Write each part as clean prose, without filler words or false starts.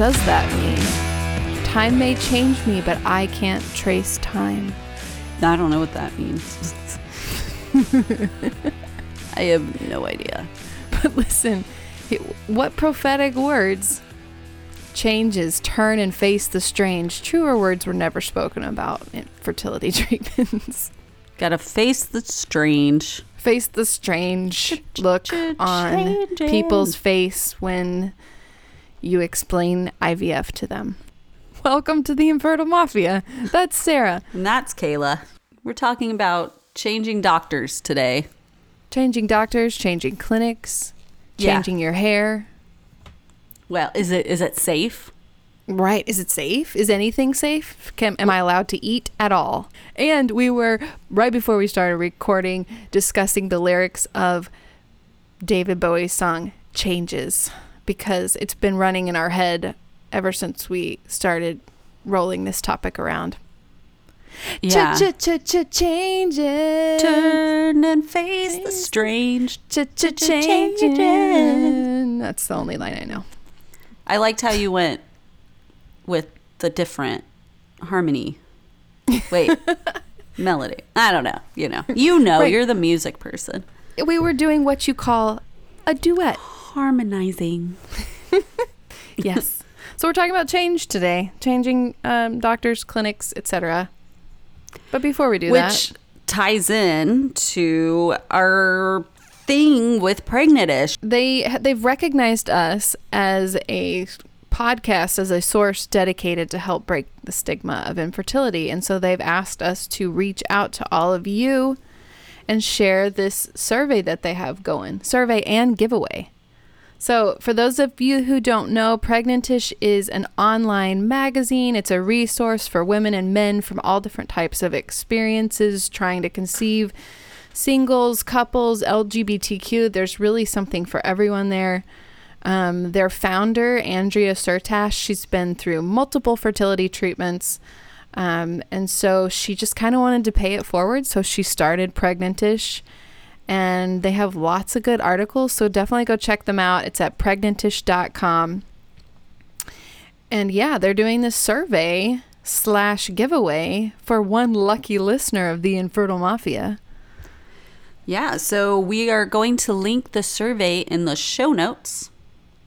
does that mean? Time may change me, but I can't trace time. I don't know what that means. I have no idea. But listen, what prophetic words? Changes, turn and face the strange. Truer words were never spoken about in fertility treatments. Gotta face the strange. Face the strange look on people's face when you explain IVF to them. Welcome to the Infertile Mafia. That's Sarah. And that's Kayla. We're talking about changing doctors today. Changing doctors, changing clinics, changing your hair. Well, is it safe? Right. Is it safe? Is anything safe? Am I allowed to eat at all? And we were, right before we started recording, discussing the lyrics of David Bowie's song, Changes, because it's been running in our head ever since we started rolling this topic around. Yeah. Changes. Turn and face the strange. Changes. That's the only line I know. I liked how you went with the different harmony. Wait, melody. I don't know. You know, right. You're the music person. We were doing what you call a duet. Harmonizing. Yes. So we're talking about change today. Changing doctors, clinics, etc. But before we do which ties in to our thing with Pregnantish. They've recognized us as a podcast, as a source dedicated to help break the stigma of infertility, and so they've asked us to reach out to all of you and share this survey that they have going, survey and giveaway. So for those of you who don't know, Pregnantish is an online magazine. It's a resource for women and men from all different types of experiences trying to conceive, singles, couples, LGBTQ. There's really something for everyone there. Their founder, Andrea Sertash, she's been through multiple fertility treatments. And so she just kind of wanted to pay it forward. So she started Pregnantish. And they have lots of good articles. So definitely go check them out. It's at pregnantish.com. And yeah, they're doing this survey/giveaway for one lucky listener of the Infertile Mafia. Yeah, so we are going to link the survey in the show notes.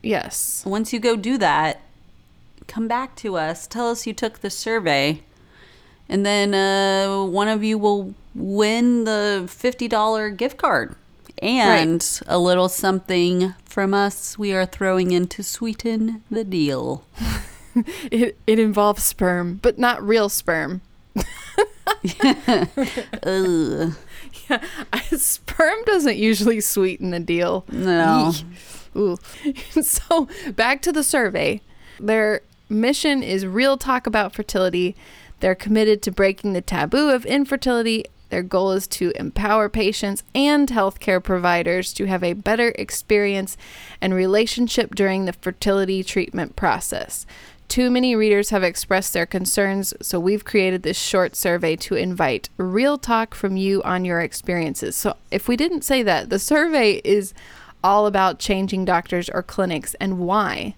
Yes. Once you go do that, come back to us. Tell us you took the survey. And then one of you will win the $50 gift card. And a little something from us we are throwing in to sweeten the deal. It involves sperm, but not real sperm. Yeah. Ugh. Yeah, sperm doesn't usually sweeten the deal. No. Ooh. So back to the survey. Their mission is real talk about fertility. They're committed to breaking the taboo of infertility. Their goal is to empower patients and healthcare providers to have a better experience and relationship during the fertility treatment process. Too many readers have expressed their concerns, so we've created this short survey to invite real talk from you on your experiences. So if we didn't say that, the survey is all about changing doctors or clinics and why.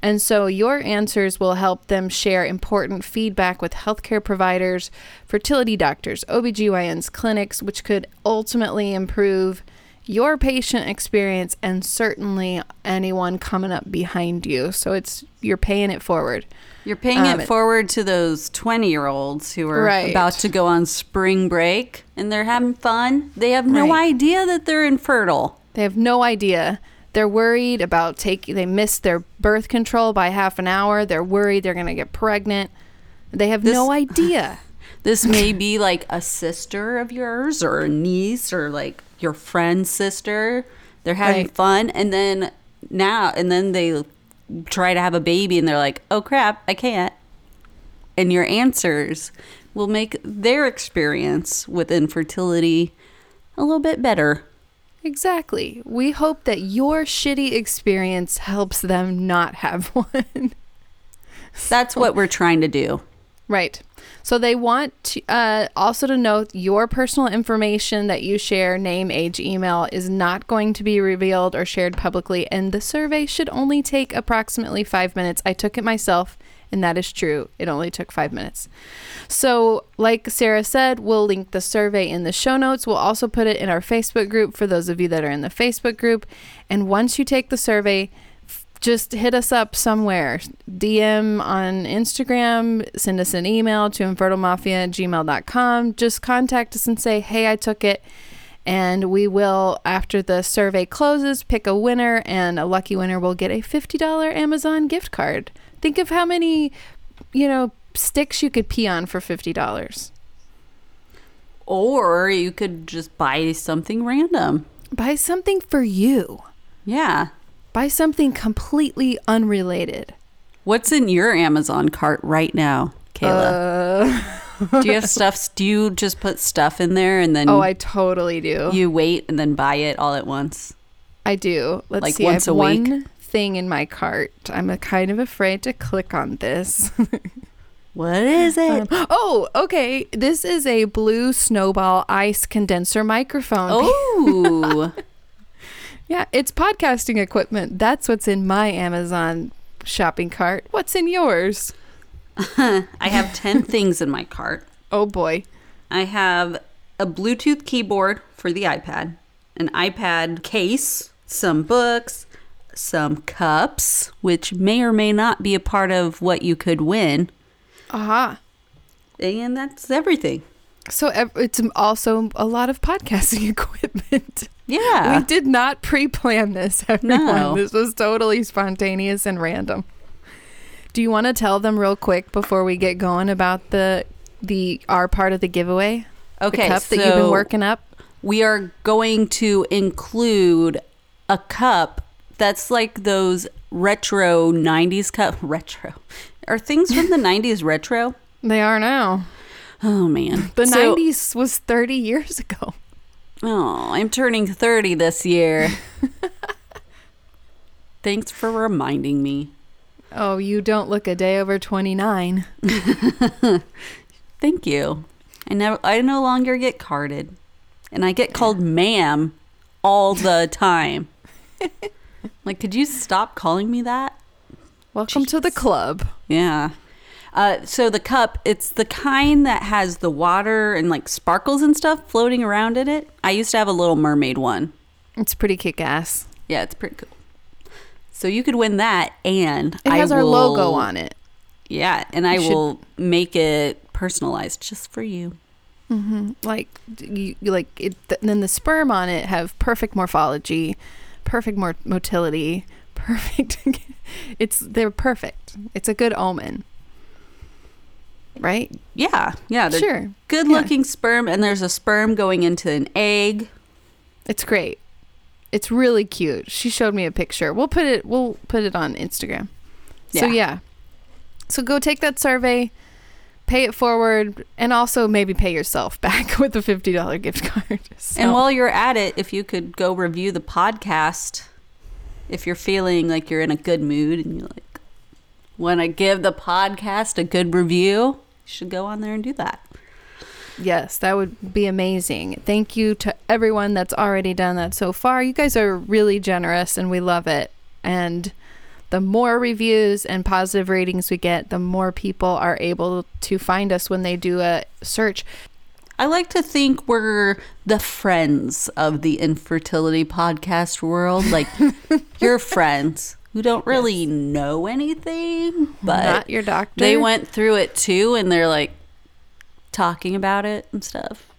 And so your answers will help them share important feedback with healthcare providers, fertility doctors, OBGYNs, clinics, which could ultimately improve your patient experience and certainly anyone coming up behind you. So you're paying it forward. You're paying it forward to those 20-year-olds who are about to go on spring break and they're having fun. They have no idea that they're infertile. They have no idea. They're worried about they missed their birth control by half an hour. They're worried they're going to get pregnant. They have no idea. This may be like a sister of yours or a niece or like your friend's sister. They're having fun. And then they try to have a baby and they're like, oh, crap, I can't. And your answers will make their experience with infertility a little bit better. Exactly. We hope that your shitty experience helps them not have one. That's what we're trying to do. Right. So they want to, also to note your personal information that you share, name, age, email, is not going to be revealed or shared publicly, and the survey should only take approximately 5 minutes. I took it myself, and that is true. It only took 5 minutes. So like Sarah said, we'll link the survey in the show notes. We'll also put it in our Facebook group for those of you that are in the Facebook group. And once you take the survey, just hit us up somewhere. DM on Instagram, send us an email to infertilemafia@gmail.com. Just contact us and say, hey, I took it. And we will, after the survey closes, pick a winner, and a lucky winner will get a $50 Amazon gift card. Think of how many, sticks you could pee on for $50. Or you could just buy something random. Buy something for you. Yeah. Buy something completely unrelated. What's in your Amazon cart right now, Kayla? Do you have stuff? Do you just put stuff in there and then... Oh, I totally do. You wait and then buy it all at once? I do. Let's see. Like once a week? One thing in my cart. I'm kind of afraid to click on this. What is it? Okay. This is a Blue Snowball ice condenser microphone. Oh. Yeah, it's podcasting equipment. That's what's in my Amazon shopping cart. What's in yours? I have 10 things in my cart. Oh, boy. I have a Bluetooth keyboard for the iPad, an iPad case, some books, some cups, which may or may not be a part of what you could win. Aha. Uh-huh. And that's everything. So it's also a lot of podcasting equipment. Yeah. We did not pre-plan this, everyone. No. This was totally spontaneous and random. Do you want to tell them real quick before we get going about our part of the giveaway? Okay. The cup that you've been working up? We are going to include a cup that's like those retro 90s cup. Retro. Are things from the 90s retro? They are now. Oh, man. The 90s was 30 years ago. Oh, I'm turning 30 this year. Thanks for reminding me. Oh, you don't look a day over 29. Thank you. I no longer get carded. And I get called ma'am all the time. Like, could you stop calling me that? Welcome to the club. Yeah. So the cup, it's the kind that has the water and like sparkles and stuff floating around in it. I used to have a Little Mermaid one. It's pretty kick-ass. Yeah, it's pretty cool. So you could win that, and it has our logo on it. Yeah, and I will make it personalized just for you. Mm-hmm. Then the sperm on it have perfect morphology, perfect motility, perfect. They're perfect. It's a good omen. Right? Yeah. Sure. Good-looking sperm, and there's a sperm going into an egg. It's great. It's really cute. She showed me a picture. We'll put it on Instagram. Yeah. So go take that survey, pay it forward, and also maybe pay yourself back with a $50 gift card. So. And while you're at it, if you could go review the podcast, if you're feeling like you're in a good mood and you're like, want to give the podcast a good review, you should go on there and do that. Yes, that would be amazing. Thank you to everyone that's already done that so far. You guys are really generous, and we love it. And the more reviews and positive ratings we get, the more people are able to find us when they do a search. I like to think we're the friends of the infertility podcast world. Like, your friends who don't really know anything, but not your doctor. They went through it too, and they're like, talking about it and stuff.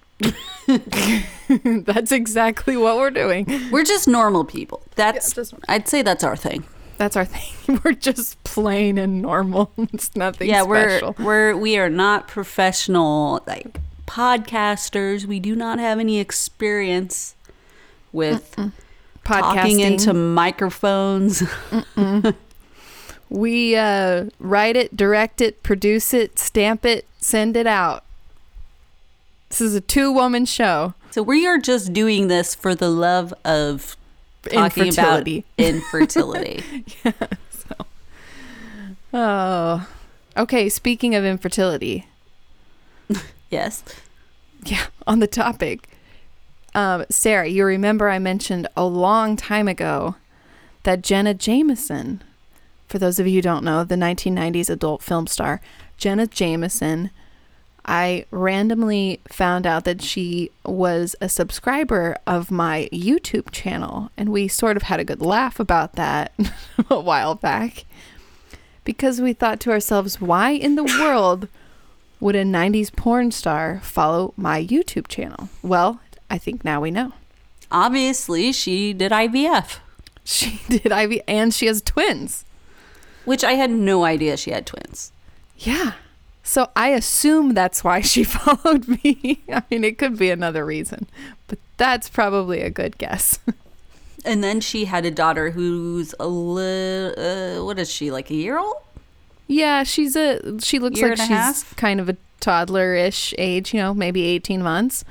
That's exactly what we're doing. We're just normal people. I'd say that's our thing. That's our thing. We're just plain and normal. It's nothing special. We are not professional like podcasters. We do not have any experience with talking into microphones. We write it, direct it, produce it, stamp it, send it out. This is a two-woman show. So we are just doing this for the love of talking about infertility. Yeah. So. Oh. Okay, speaking of infertility, Yes. Yeah, on the topic. Sarah, you remember I mentioned a long time ago that Jenna Jameson, for those of you who don't know, the 1990s adult film star, Jenna Jameson, I randomly found out that she was a subscriber of my YouTube channel, and we sort of had a good laugh about that a while back because we thought to ourselves, why in the world would a 90s porn star follow my YouTube channel? Well, I think now we know. Obviously, she did IVF. She did IVF, and she has twins. Which I had no idea she had twins. Yeah. So I assume that's why she followed me. I mean, it could be another reason, but that's probably a good guess. And then she had a daughter who's a little, what is she, like a year old? Yeah, she looks like she's kind of a toddler-ish age, you know, maybe 18 months.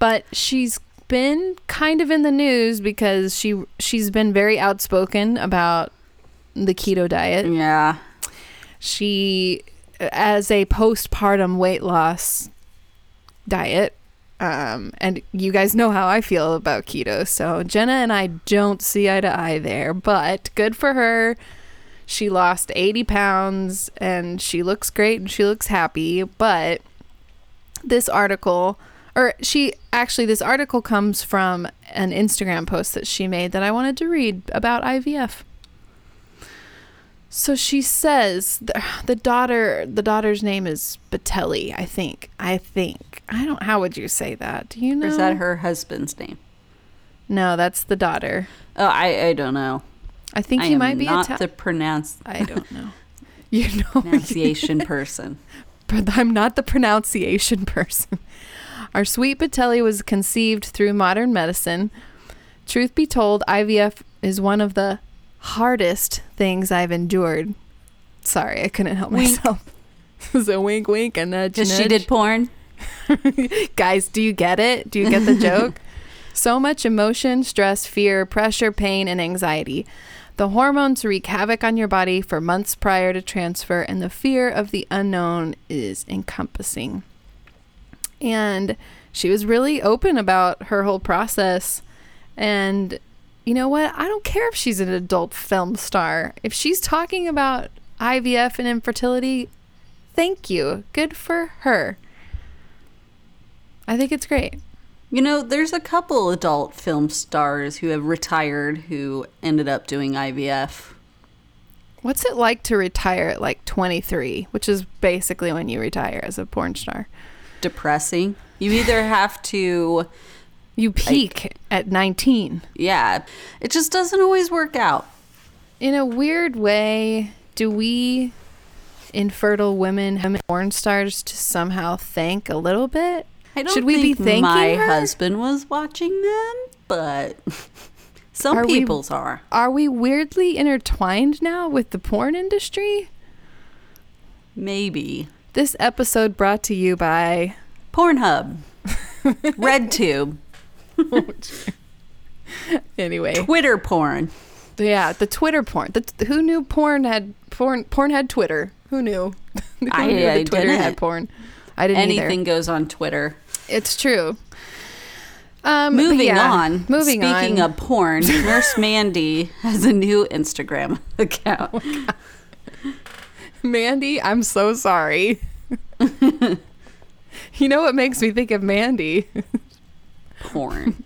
But she's been kind of in the news because she's been very outspoken about the keto diet. Yeah. She, as a postpartum weight loss diet, and you guys know how I feel about keto, so Jenna and I don't see eye to eye there, but good for her. She lost 80 pounds, and she looks great, and she looks happy, but this article comes from an Instagram post that she made that I wanted to read about IVF. So she says the daughter's name is Batelli, I think. I don't, how would you say that? Do you know? Or is that her husband's name? No, that's the daughter. Oh, I don't know. I think he might be I don't know. You know, pronunciation person. But I'm not the pronunciation person. Our sweet Batelli was conceived through modern medicine. Truth be told, IVF is one of the hardest things I've endured. Sorry, I couldn't help myself. So wink, wink, and nudge, nudge. She did porn. Guys, do you get it? Do you get the joke? So much emotion, stress, fear, pressure, pain, and anxiety. The hormones wreak havoc on your body for months prior to transfer, and the fear of the unknown is encompassing. And she was really open about her whole process. And you know what? I don't care if she's an adult film star. If she's talking about IVF and infertility, thank you. Good for her. I think it's great. You know, there's a couple adult film stars who have retired who ended up doing IVF. What's it like to retire at like 23, which is basically when you retire as a porn star? Depressing. You either have to... You peak at 19. Yeah. It just doesn't always work out. In a weird way, do we infertile women porn stars to somehow thank a little bit? I don't think my husband was watching them, but some people's are. Are we weirdly intertwined now with the porn industry? Maybe. This episode brought to you by... Pornhub. RedTube. Anyway, Twitter porn. Yeah, the Twitter porn. Who knew porn had Twitter? Who knew? Who knew Twitter didn't. Had porn. I didn't. Anything either. Goes on Twitter. It's true. Moving on. Speaking of porn, Nurse Mandy has a new Instagram account. Oh, Mandy, I'm so sorry. You know what makes me think of Mandy? Porn.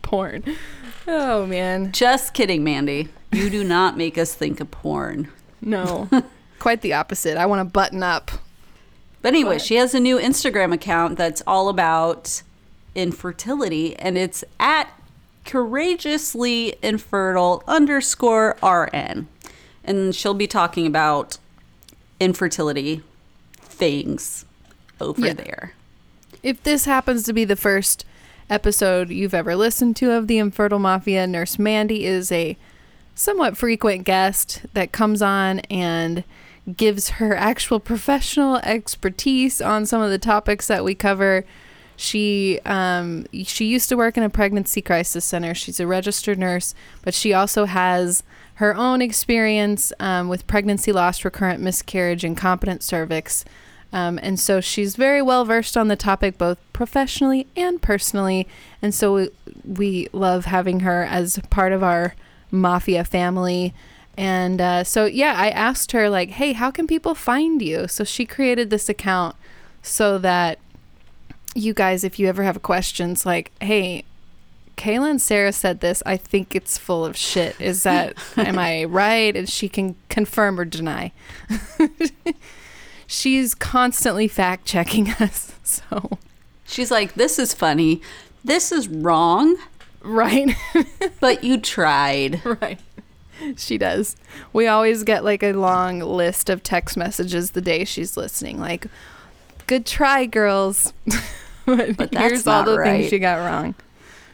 Oh, man. Just kidding, Mandy. You do not make us think of porn. No. Quite the opposite. I want to button up. But anyway, she has a new Instagram account that's all about infertility, and it's at courageously_infertile_RN. And she'll be talking about infertility things over there. If this happens to be the first episode you've ever listened to of the Infertile Mafia, Nurse Mandy is a somewhat frequent guest that comes on and gives her actual professional expertise on some of the topics that we cover. She used to work in a pregnancy crisis center. She's a registered nurse, but she also has her own experience with pregnancy loss, recurrent miscarriage, and incompetent cervix. And so she's very well versed on the topic, both professionally and personally. And so we love having her as part of our mafia family. And so, yeah, I asked her, like, hey, how can people find you? So she created this account so that you guys, if you ever have questions like, hey, Kayla and Sarah said this, I think it's full of shit. Is that, am I right? And she can confirm or deny. She's constantly fact checking us. So she's like, this is funny. This is wrong. Right. But you tried. Right. She does. We always get like a long list of text messages the day she's listening. Like, good try, girls. But that's here's not all the right. things you got wrong.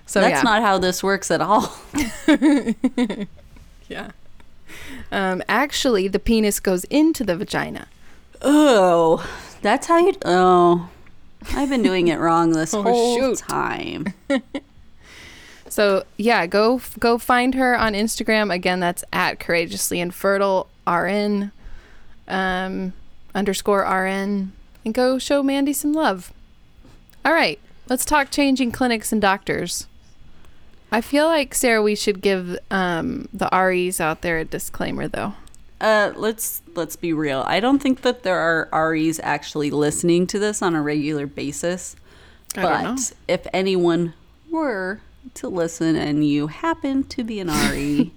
So that's not how this works at all. Yeah. Actually, the penis goes into the vagina. Oh, that's how you... Oh, I've been doing it wrong this whole time. So, yeah, go find her on Instagram. Again, that's at courageouslyinfertilern, _RN. And go show Mandy some love. All right. Let's talk changing clinics and doctors. I feel like, Sarah, we should give the REs out there a disclaimer, though. Let's be real. I don't think that there are REs actually listening to this on a regular basis. But if anyone were to listen and you happen to be an RE...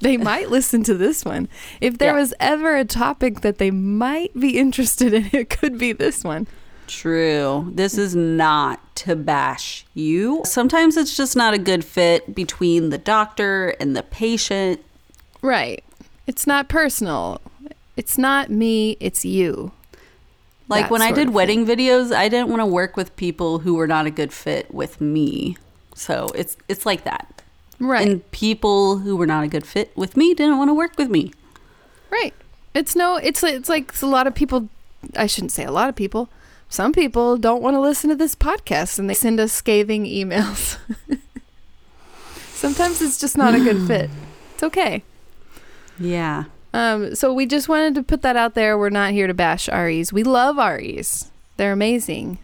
They might listen to this one. If there was ever a topic that they might be interested in, it could be this one. True. This is not to bash you. Sometimes it's just not a good fit between the doctor and the patient. Right. It's not personal. It's not me. It's you. Like when I did wedding videos, I didn't want to work with people who were not a good fit with me. So it's like that. Right. And people who were not a good fit with me didn't want to work with me. Right. It's like a lot of people. I shouldn't say a lot of people. Some people don't want to listen to this podcast and they send us scathing emails. Sometimes it's just not a good fit. It's okay. Yeah. So we just wanted to put that out there. We're not here to bash REs. We love REs. They're amazing.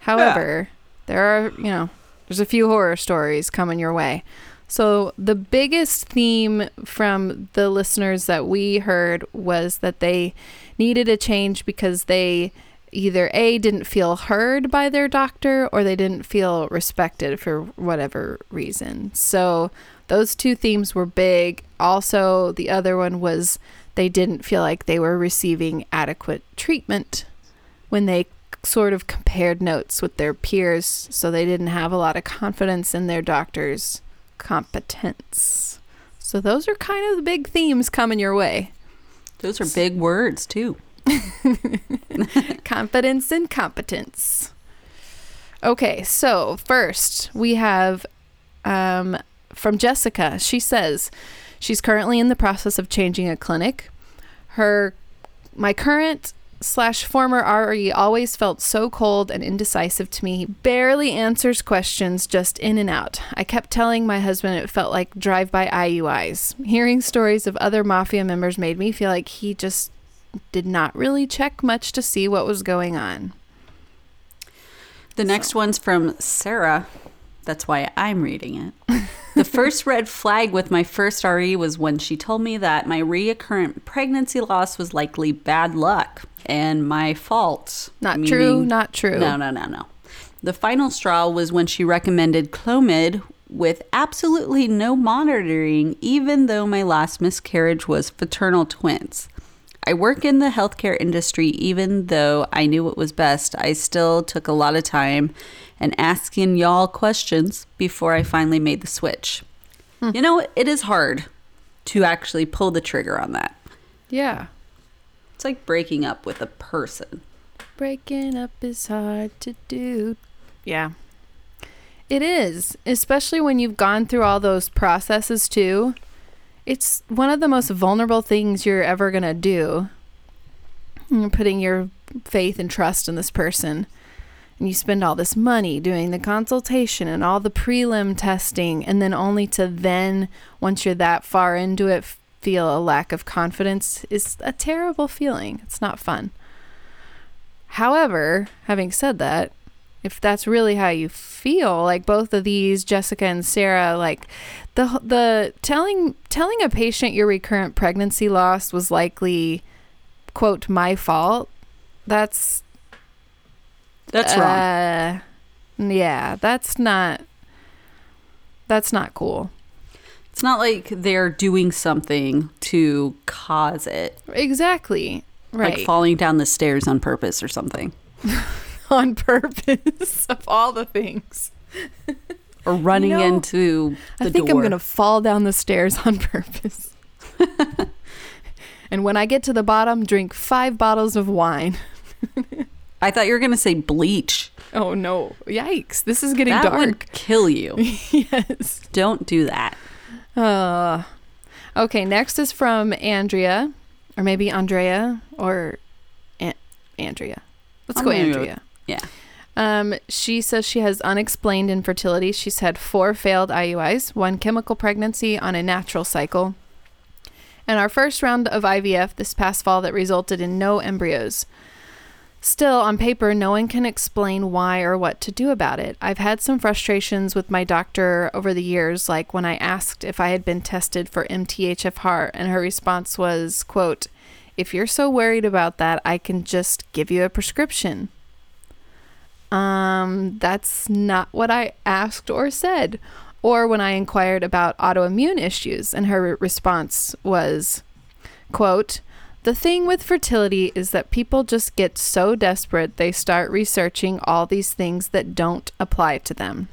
However, there's a few horror stories coming your way. So the biggest theme from the listeners that we heard was that they needed a change because they... either A, didn't feel heard by their doctor, or they didn't feel respected for whatever reason. So those two themes were big. Also, the other one was they didn't feel like they were receiving adequate treatment when they sort of compared notes with their peers. So they didn't have a lot of confidence in their doctor's competence. So those are kind of the big themes coming your way. Those are big words, too. Confidence and competence. Okay, so first we have from Jessica. She says she's currently in the process of changing a clinic. My current/former RE always felt so cold and indecisive to me. He barely answers questions, just in and out. I kept telling my husband it felt like drive-by IUIs. Hearing stories of other mafia members made me feel like he just did not really check much to see what was going on. The next one's from Sarah. That's why I'm reading it. The first red flag with my first RE was when she told me that my recurrent pregnancy loss was likely bad luck and my fault. Not true. No. The final straw was when she recommended Clomid with absolutely no monitoring, even though my last miscarriage was fraternal twins. I work in the healthcare industry. Even though I knew what was best, I still took a lot of time and asking y'all questions before I finally made the switch. You know, it is hard to actually pull the trigger on that. Yeah. It's like breaking up with a person. Breaking up is hard to do. Yeah. It is, especially when you've gone through all those processes too. It's one of the most vulnerable things you're ever going to do. You're putting your faith and trust in this person. And you spend all this money doing the consultation and all the prelim testing. And then only to then, once you're that far into it, feel a lack of confidence is a terrible feeling. It's not fun. However, having said that, if that's really how you feel, like both of these, Jessica and Sarah, like the telling a patient your recurrent pregnancy loss was likely, quote, my fault. That's wrong. Yeah, that's not cool. It's not like they're doing something to cause it. Exactly. Right. Like falling down the stairs on purpose or something. On purpose, of all the things. Or running into the door. I think I'm going to fall down the stairs on purpose. And when I get to the bottom, drink 5 bottles of wine. I thought you were going to say bleach. Oh, no. Yikes. This is getting dark. That would kill you. Yes. Don't do that. Okay, next is from Andrea. Or maybe Andrea or Andrea. Let's go Andrea. Yeah. She says she has unexplained infertility. She's had 4 failed IUIs, 1 chemical pregnancy on a natural cycle, and our first round of IVF this past fall that resulted in no embryos. Still, on paper, no one can explain why or what to do about it. I've had some frustrations with my doctor over the years, like when I asked if I had been tested for MTHFR, and her response was, quote, if you're so worried about that, I can just give you a prescription. That's not what I asked or said. Or when I inquired about autoimmune issues, and her response was, quote, the thing with fertility is that people just get so desperate they start researching all these things that don't apply to them.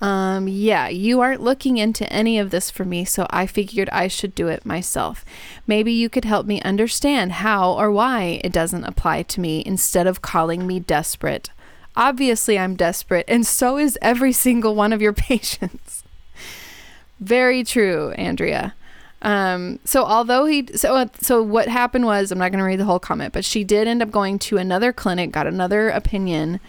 Yeah, you aren't looking into any of this for me, so I figured I should do it myself. Maybe you could help me understand how or why it doesn't apply to me instead of calling me desperate. Obviously, I'm desperate, and so is every single one of your patients. Very true, Andrea. So what happened was, I'm not going to read the whole comment, but she did end up going to another clinic, got another opinion,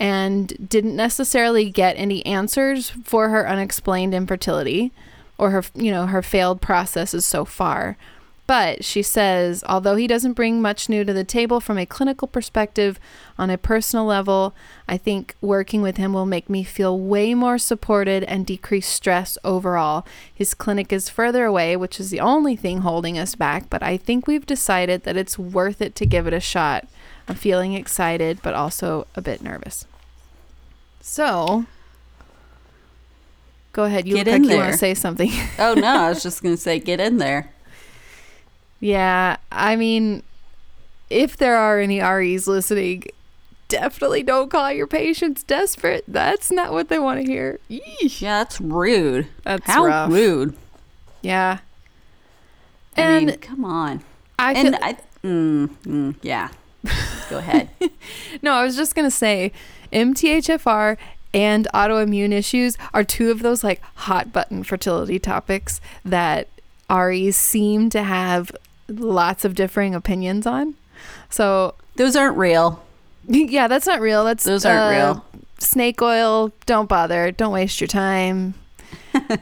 and didn't necessarily get any answers for her unexplained infertility or her, her failed processes so far. But she says, although he doesn't bring much new to the table from a clinical perspective, on a personal level, I think working with him will make me feel way more supported and decrease stress overall. His clinic is further away, which is the only thing holding us back, but I think we've decided that it's worth it to give it a shot. I'm feeling excited, but also a bit nervous. So, go ahead. You look like you want to say something. Oh, no, I was just going to say, get in there. Yeah, I mean, if there are any REs listening, definitely don't call your patients desperate. That's not what they want to hear. Yeesh. Yeah, that's rude. How rude. Yeah. I mean, come on. Yeah. Go ahead. No, I was just going to say MTHFR and autoimmune issues are 2 of those like hot button fertility topics that REs seem to have lots of differing opinions on. So those aren't real. Yeah, that's not real. Those aren't real. Snake oil. Don't bother. Don't waste your time.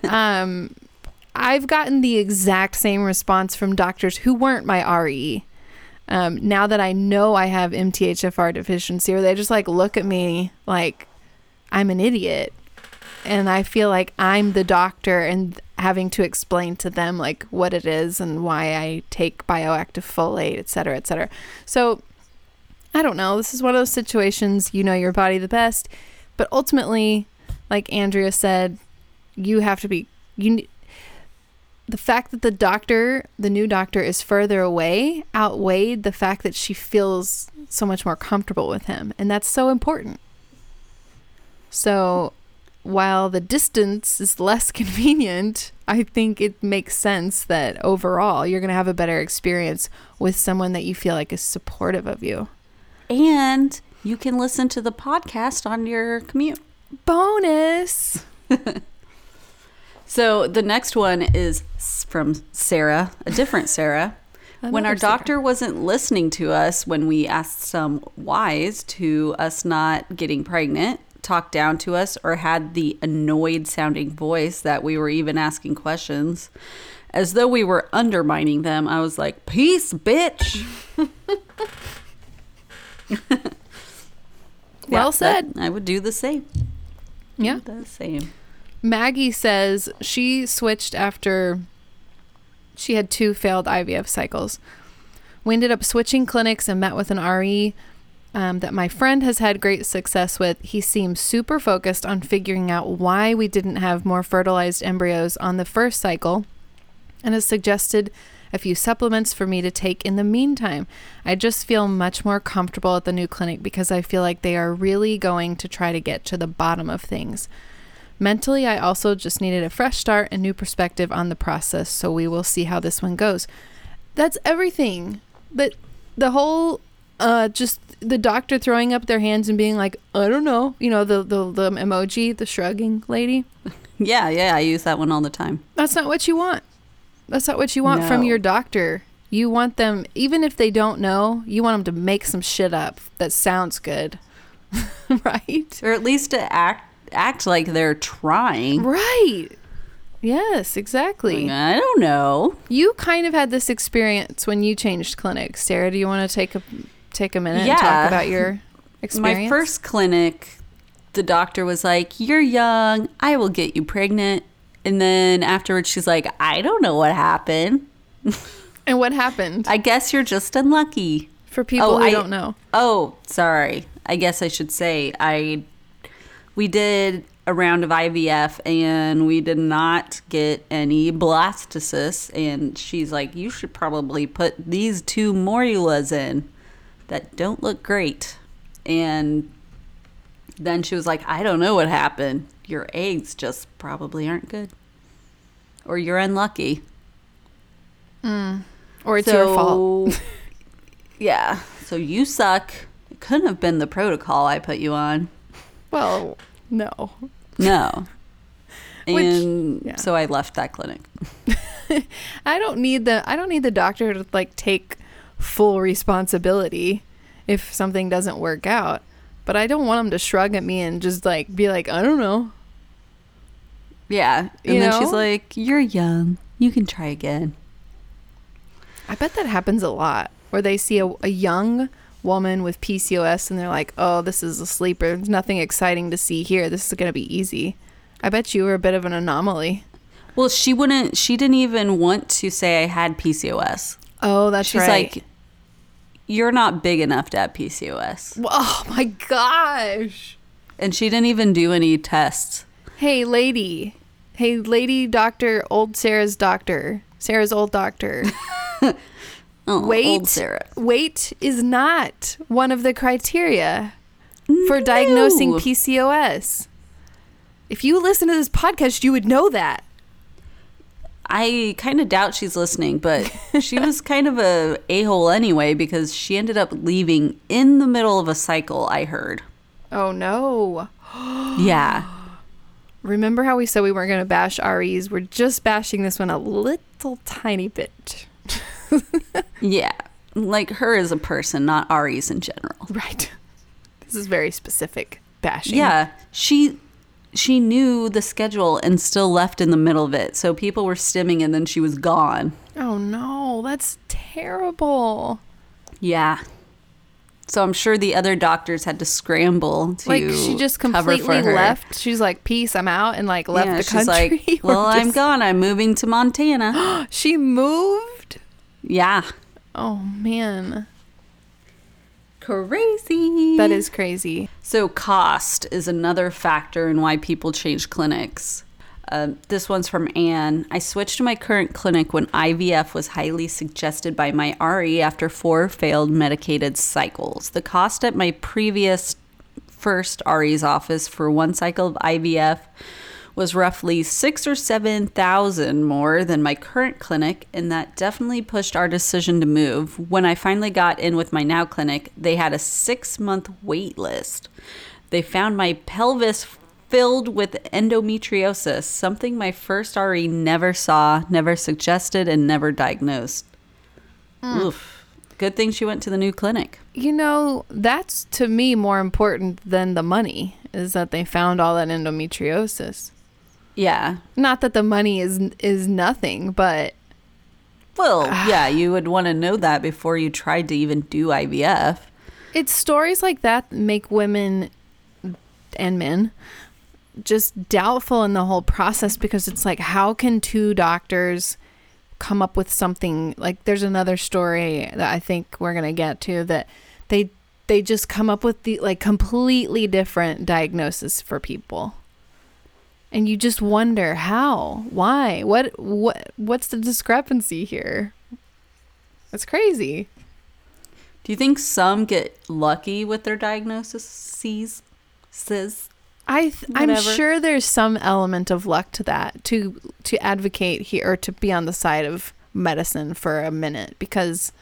I've gotten the exact same response from doctors who weren't my RE. Now that I know I have MTHFR deficiency, or they just like look at me like I'm an idiot. And I feel like I'm the doctor and having to explain to them like what it is and why I take bioactive folate, et cetera, et cetera. So I don't know. This is one of those situations, you know your body the best. But ultimately, like Andrea said, you have to be... The fact that the new doctor is further away outweighed the fact that she feels so much more comfortable with him. And that's so important. So... while the distance is less convenient, I think it makes sense that overall you're going to have a better experience with someone that you feel like is supportive of you. And you can listen to the podcast on your commute. Bonus! So the next one is from Sarah, a different Sarah. When our doctor wasn't listening to us when we asked some whys to us not getting pregnant, talked down to us, or had the annoyed sounding voice that we were even asking questions as though we were undermining them, I was like, peace, bitch. Well said. I would do the same. Yeah. The same. Maggie says she switched after she had 2 failed IVF cycles. We ended up switching clinics and met with an RE that my friend has had great success with. He seems super focused on figuring out why we didn't have more fertilized embryos on the first cycle and has suggested a few supplements for me to take in the meantime. I just feel much more comfortable at the new clinic because I feel like they are really going to try to get to the bottom of things. Mentally, I also just needed a fresh start and new perspective on the process, so we will see how this one goes. That's everything. But the whole just the doctor throwing up their hands and being like, I don't know, you know, the emoji, the shrugging lady. Yeah, I use that one all the time. That's not what you want. That's not what you want from your doctor. You want them, even if they don't know, you want them to make some shit up that sounds good, right? Or at least to act like they're trying. Right. Yes, exactly. I don't know. You kind of had this experience when you changed clinics. Sarah, do you want to take a minute and talk about your experience? My first clinic, the doctor was like, you're young, I will get you pregnant. And then afterwards, she's like, I don't know what happened. And what happened? I guess you're just unlucky. For people who don't know. Oh, sorry. I guess I should say we did a round of IVF, and we did not get any blastocysts. And she's like, you should probably put these 2 morulas in that don't look great. And then she was like, I don't know what happened. Your eggs just probably aren't good, or you're unlucky, or it's your fault. Yeah, so you suck. It couldn't have been the protocol I put you on. Well, no. And which, so I left that clinic. I don't need the doctor to like take full responsibility if something doesn't work out. But I don't want them to shrug at me and just like be like, I don't know. Yeah. And then she's like, you're young, you can try again. I bet that happens a lot, where they see a young woman with PCOS and they're like, oh, this is a sleeper. There's nothing exciting to see here. This is going to be easy. I bet you were a bit of an anomaly. Well, she didn't even want to say I had PCOS. Oh, that's right. She's like, you're not big enough to have PCOS. Oh, my gosh. And she didn't even do any tests. Hey, lady. Hey, lady doctor, old Sarah's doctor. Sarah's old doctor. Old Sarah. Weight is not one of the criteria for diagnosing PCOS. If you listen to this podcast, you would know that. I kind of doubt she's listening, but she was kind of an a-hole anyway, because she ended up leaving in the middle of a cycle, I heard. Oh, no. Yeah. Remember how we said we weren't going to bash REs? We're just bashing this one a little tiny bit. Yeah. Like her as a person, not REs in general. Right. This is very specific bashing. Yeah. She knew the schedule and still left in the middle of it. So people were stimming and then she was gone. Oh, no. That's terrible. Yeah. So I'm sure the other doctors had to scramble to cover for her. Like, she just completely left. She's like, peace, I'm out, and like left the country. She's like, well, I'm gone. I'm moving to Montana. She moved? Yeah. Oh, man. Crazy. That is crazy. So cost is another factor in why people change clinics. This one's from Anne. I switched to my current clinic when IVF was highly suggested by my RE after 4 failed medicated cycles. The cost at my previous first RE's office for 1 cycle of IVF was roughly $6,000 or $7,000 more than my current clinic, and that definitely pushed our decision to move. When I finally got in with my now clinic, they had a 6-month wait list. They found my pelvis filled with endometriosis, something my first RE never saw, never suggested, and never diagnosed. Oof. Good thing she went to the new clinic. You know, that's to me more important than the money, is that they found all that endometriosis. Yeah. Not that the money is nothing, but... Well, yeah, you would want to know that before you tried to even do IVF. It's stories like that make women and men just doubtful in the whole process, because it's like, how can two doctors come up with something? Like, there's another story that I think we're going to get to that they just come up with the like completely different diagnosis for people. And you just wonder how, why, what's the discrepancy here? That's crazy. Do you think some get lucky with their diagnoses? I'm sure there's some element of luck to that, to advocate here, or to be on the side of medicine for a minute, because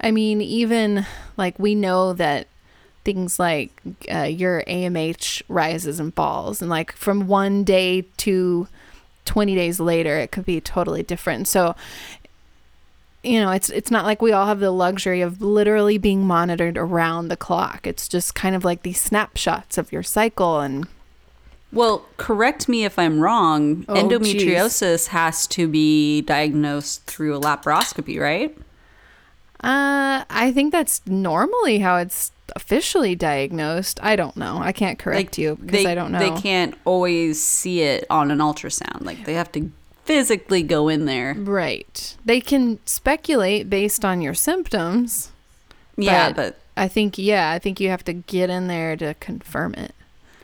I mean, even like we know that things like your AMH rises and falls, and like from one day to 20 days later, it could be totally different. So, you know, it's not like we all have the luxury of literally being monitored around the clock. It's just kind of like these snapshots of your cycle. And well, correct me if I'm wrong. Oh, endometriosis has to be diagnosed through a laparoscopy, right? I think that's normally how it's officially diagnosed. I don't know. I can't correct you because I don't know. They can't always see it on an ultrasound. Like, they have to physically go in there. Right. They can speculate based on your symptoms. Yeah, but I think you have to get in there to confirm it.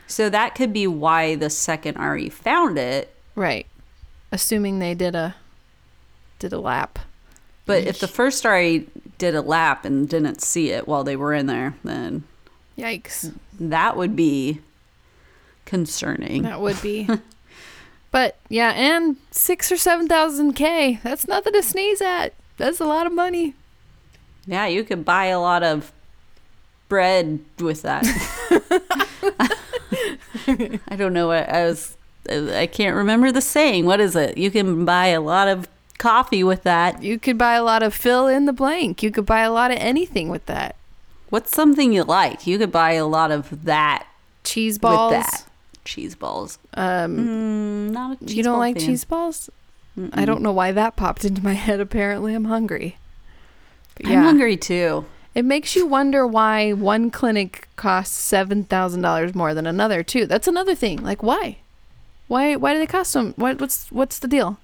So that could be why the second RE found it. Right. Assuming they did a lap. But if the first RE did a lap and didn't see it while they were in there, then yikes. That would be concerning. That would be. But yeah, and 6,000 or 7,000 K, that's nothing to sneeze at. That's a lot of money. Yeah, you could buy a lot of bread with that. I don't know what I can't remember the saying. What is it? You can buy a lot of coffee with that. You could buy a lot of fill in the blank. You could buy a lot of anything with that. What's something you like? You could buy a lot of that. Cheese balls. With that. Cheese balls. Not a cheese you don't ball like fan. Cheese balls? Mm-mm. I don't know why that popped into my head. Apparently, I'm hungry. But yeah. I'm hungry too. It makes you wonder why one clinic costs $7,000 more than another too. That's another thing. Like, why? Why do they cost them? What's the deal?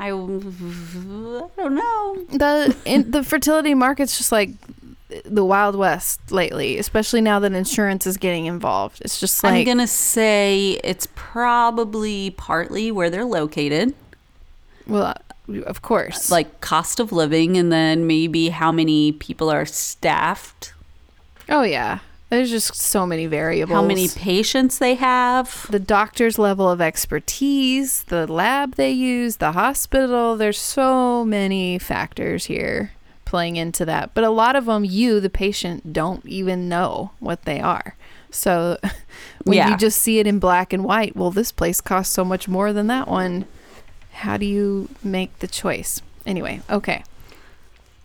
I don't know. The fertility market's just like the Wild West lately, especially now that insurance is getting involved. It's just like, I'm gonna say it's probably partly where they're located. Well, of course, like cost of living, and then maybe how many people are staffed. Oh yeah, there's just so many variables. How many patients they have, the doctor's level of expertise, the lab they use, the hospital. There's so many factors here playing into that, but a lot of them the patient don't even know what they are. So when you just see it in black and white, well, this place costs so much more than that one, how do you make the choice? Anyway, okay.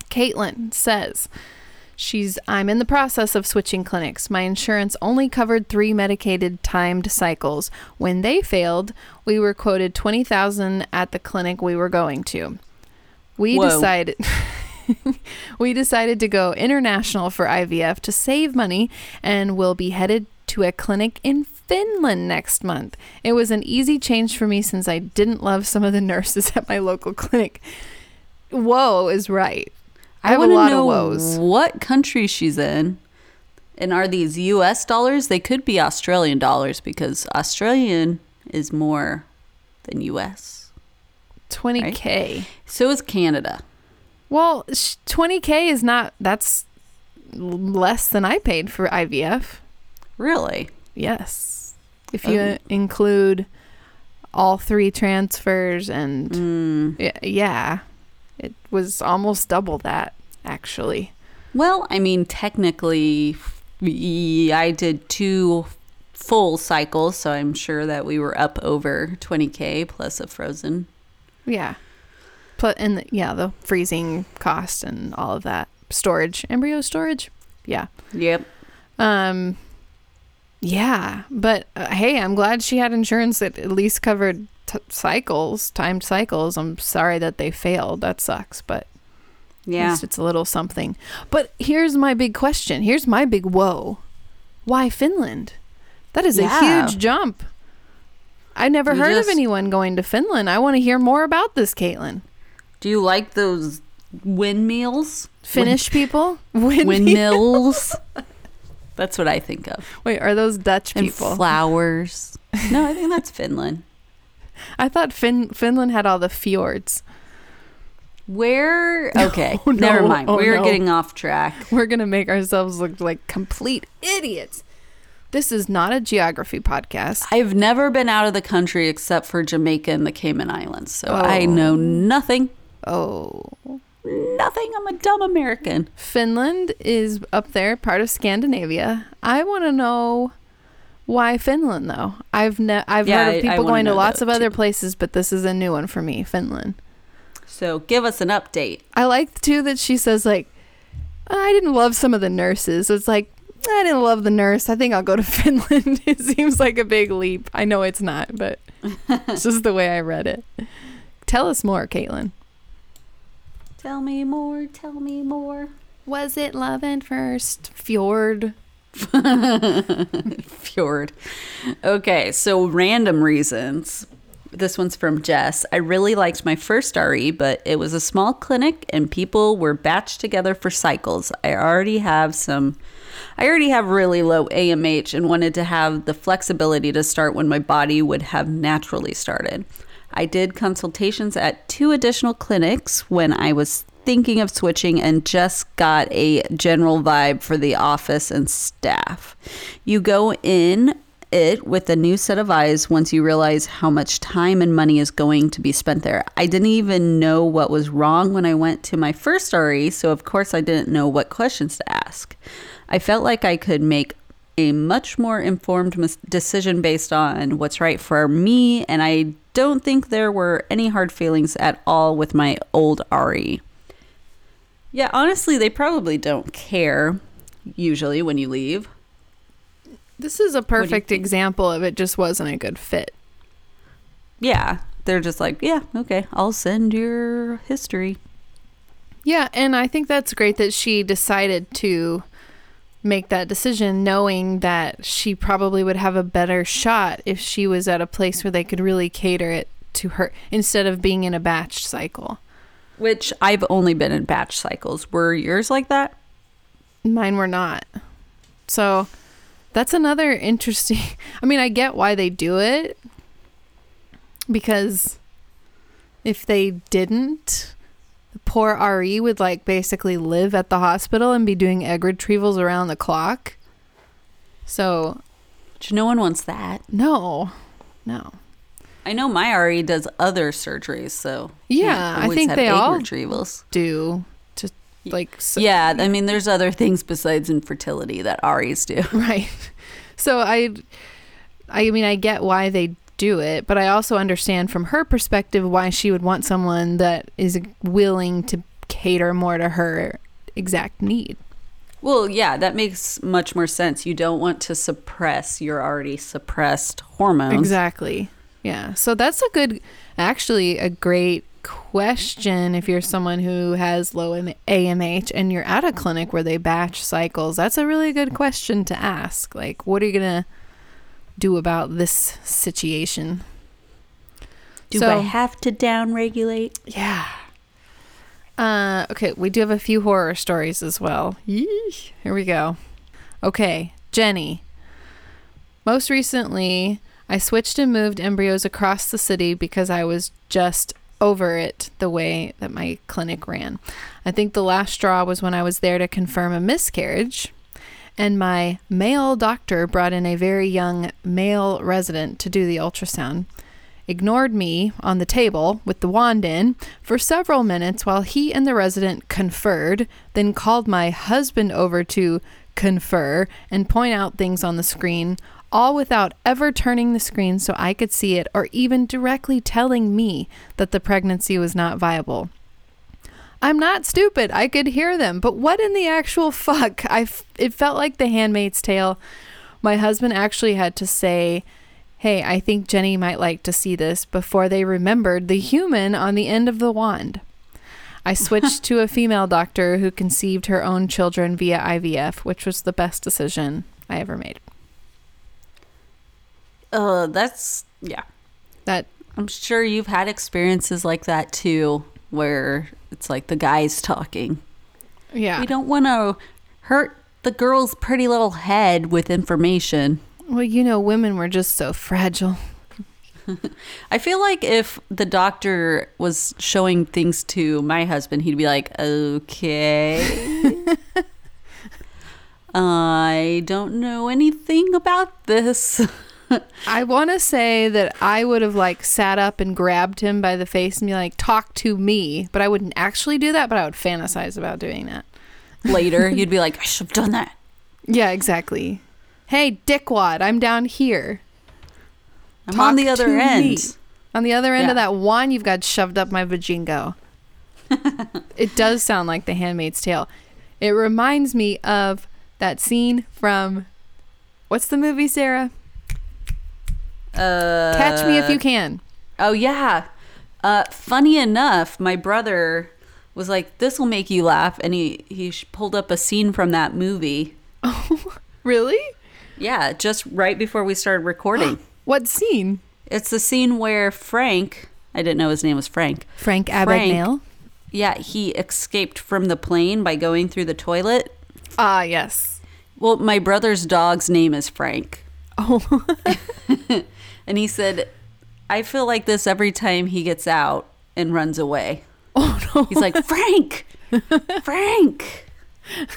Caitlin says I'm in the process of switching clinics. My insurance only covered 3 medicated timed cycles. When they failed, we were quoted $20,000 at the clinic we were going to. We decided to go international for IVF to save money, and will be headed to a clinic in Finland next month. It was an easy change for me since I didn't love some of the nurses at my local clinic. Whoa is right. I have a lot of woes. What country she's in, and are these US dollars? They could be Australian dollars, because Australian is more than US. 20K. Right? So is Canada. Well, $20,000 is not, that's less than I paid for IVF. Really? Yes. If you include all 3 transfers and it was almost double that, actually. Well, I mean, technically I did 2 full cycles, so I'm sure that we were up over $20,000 plus a frozen. Yeah. And the freezing cost and all of that, embryo storage. Yeah. Yep. Yeah. But hey, I'm glad she had insurance that at least covered timed cycles. I'm sorry that they failed. That sucks. But Yeah. At least it's a little something. But here's my big question. Here's my big whoa. Why Finland? That is a huge jump. I never heard of anyone going to Finland. I want to hear more about this, Caitlin. Do you like those windmills? Finnish people? Windmills. That's what I think of. Wait, are those Dutch people? And flowers. No, I think that's Finland. I thought Finland had all the fjords. Where? Okay, oh, no. Never mind. Oh, We're getting off track. We're going to make ourselves look like complete idiots. This is not a geography podcast. I've never been out of the country except for Jamaica and the Cayman Islands, so I know nothing. Nothing. I'm a dumb American. Finland is up there, part of Scandinavia. I want to know why Finland, though. I've heard of people going to lots of other places, but this is a new one for me, Finland. So give us an update. I like, too, that she says, like, I didn't love some of the nurses. So it's like, I didn't love the nurse. I think I'll go to Finland. It seems like a big leap. I know it's not, but it's just the way I read it. Tell us more, Caitlin. Tell me more. Tell me more. Was it love at first? Fjord. Fjord. Okay, so random reasons. This one's from Jess. I really liked my first RE, but it was a small clinic and people were batched together for cycles. I already have really low AMH and wanted to have the flexibility to start when my body would have naturally started. I did consultations at 2 additional clinics when I was thinking of switching and just got a general vibe for the office and staff. You go in it with a new set of eyes once you realize how much time and money is going to be spent there. I didn't even know what was wrong when I went to my first RE, so of course I didn't know what questions to ask. I felt like I could make a much more informed decision based on what's right for me, and I don't think there were any hard feelings at all with my old RE. Yeah, honestly, they probably don't care usually when you leave. This is a perfect example of it just wasn't a good fit. Yeah, they're just like, yeah, okay, I'll send your history. Yeah, and I think that's great that she decided to make that decision knowing that she probably would have a better shot if she was at a place where they could really cater it to her instead of being in a batch cycle. Which I've only been in batch cycles. Were yours like that? Mine were not. So that's another interesting... I mean, I get why they do it, because if they didn't... The poor RE would like basically live at the hospital and be doing egg retrievals around the clock. So, which no one wants that. No. I know my RE does other surgeries, so yeah, I think they all retrievals. Do to like. So, yeah, I mean, there's other things besides infertility that REs do, right? So I mean, I get why they do it, but I also understand from her perspective why she would want someone that is willing to cater more to her exact need. Well, yeah, that makes much more sense. You don't want to suppress your already suppressed hormones. Exactly. Yeah. So that's a great question if you're someone who has low AMH and you're at a clinic where they batch cycles. That's a really good question to ask. Like, what are you going to do about this situation? I have to downregulate? Yeah. Okay, we do have a few horror stories as well. Yeesh. Here we go. Okay, Jenny. Most recently, I switched and moved embryos across the city because I was just over it the way that my clinic ran. I think the last straw was when I was there to confirm a miscarriage. And my male doctor brought in a very young male resident to do the ultrasound, ignored me on the table with the wand in for several minutes while he and the resident conferred, then called my husband over to confer and point out things on the screen, all without ever turning the screen so I could see it or even directly telling me that the pregnancy was not viable. I'm not stupid. I could hear them. But what in the actual fuck? It felt like The Handmaid's Tale. My husband actually had to say, hey, I think Jenny might like to see this, before they remembered the human on the end of the wand. I switched to a female doctor who conceived her own children via IVF, which was the best decision I ever made. That's, yeah. That I'm sure you've had experiences like that too, where it's like the guy's talking. Yeah. We don't want to hurt the girl's pretty little head with information. Well, you know, women were just so fragile. I feel like if the doctor was showing things to my husband, he'd be like, okay, I don't know anything about this. I want to say that I would have like sat up and grabbed him by the face and be like, talk to me. But I wouldn't actually do that, but I would fantasize about doing that. Later, you'd be like, I should have done that. Yeah, exactly. Hey, dickwad, I'm down here. I'm on the other end. Me. On the other end of that wine you've got shoved up my vajingo. It does sound like The Handmaid's Tale. It reminds me of that scene from, what's the movie, Sarah? Catch Me If You Can. Oh, yeah. Funny enough, my brother was like, this will make you laugh. And he pulled up a scene from that movie. Oh, really? Yeah, just right before we started recording. What scene? It's the scene where Frank, I didn't know his name was Frank. Frank Abagnale? Yeah, he escaped from the plane by going through the toilet. Ah, yes. Well, my brother's dog's name is Frank. Oh. And he said, I feel like this every time he gets out and runs away. Oh, no. He's like, Frank! Frank!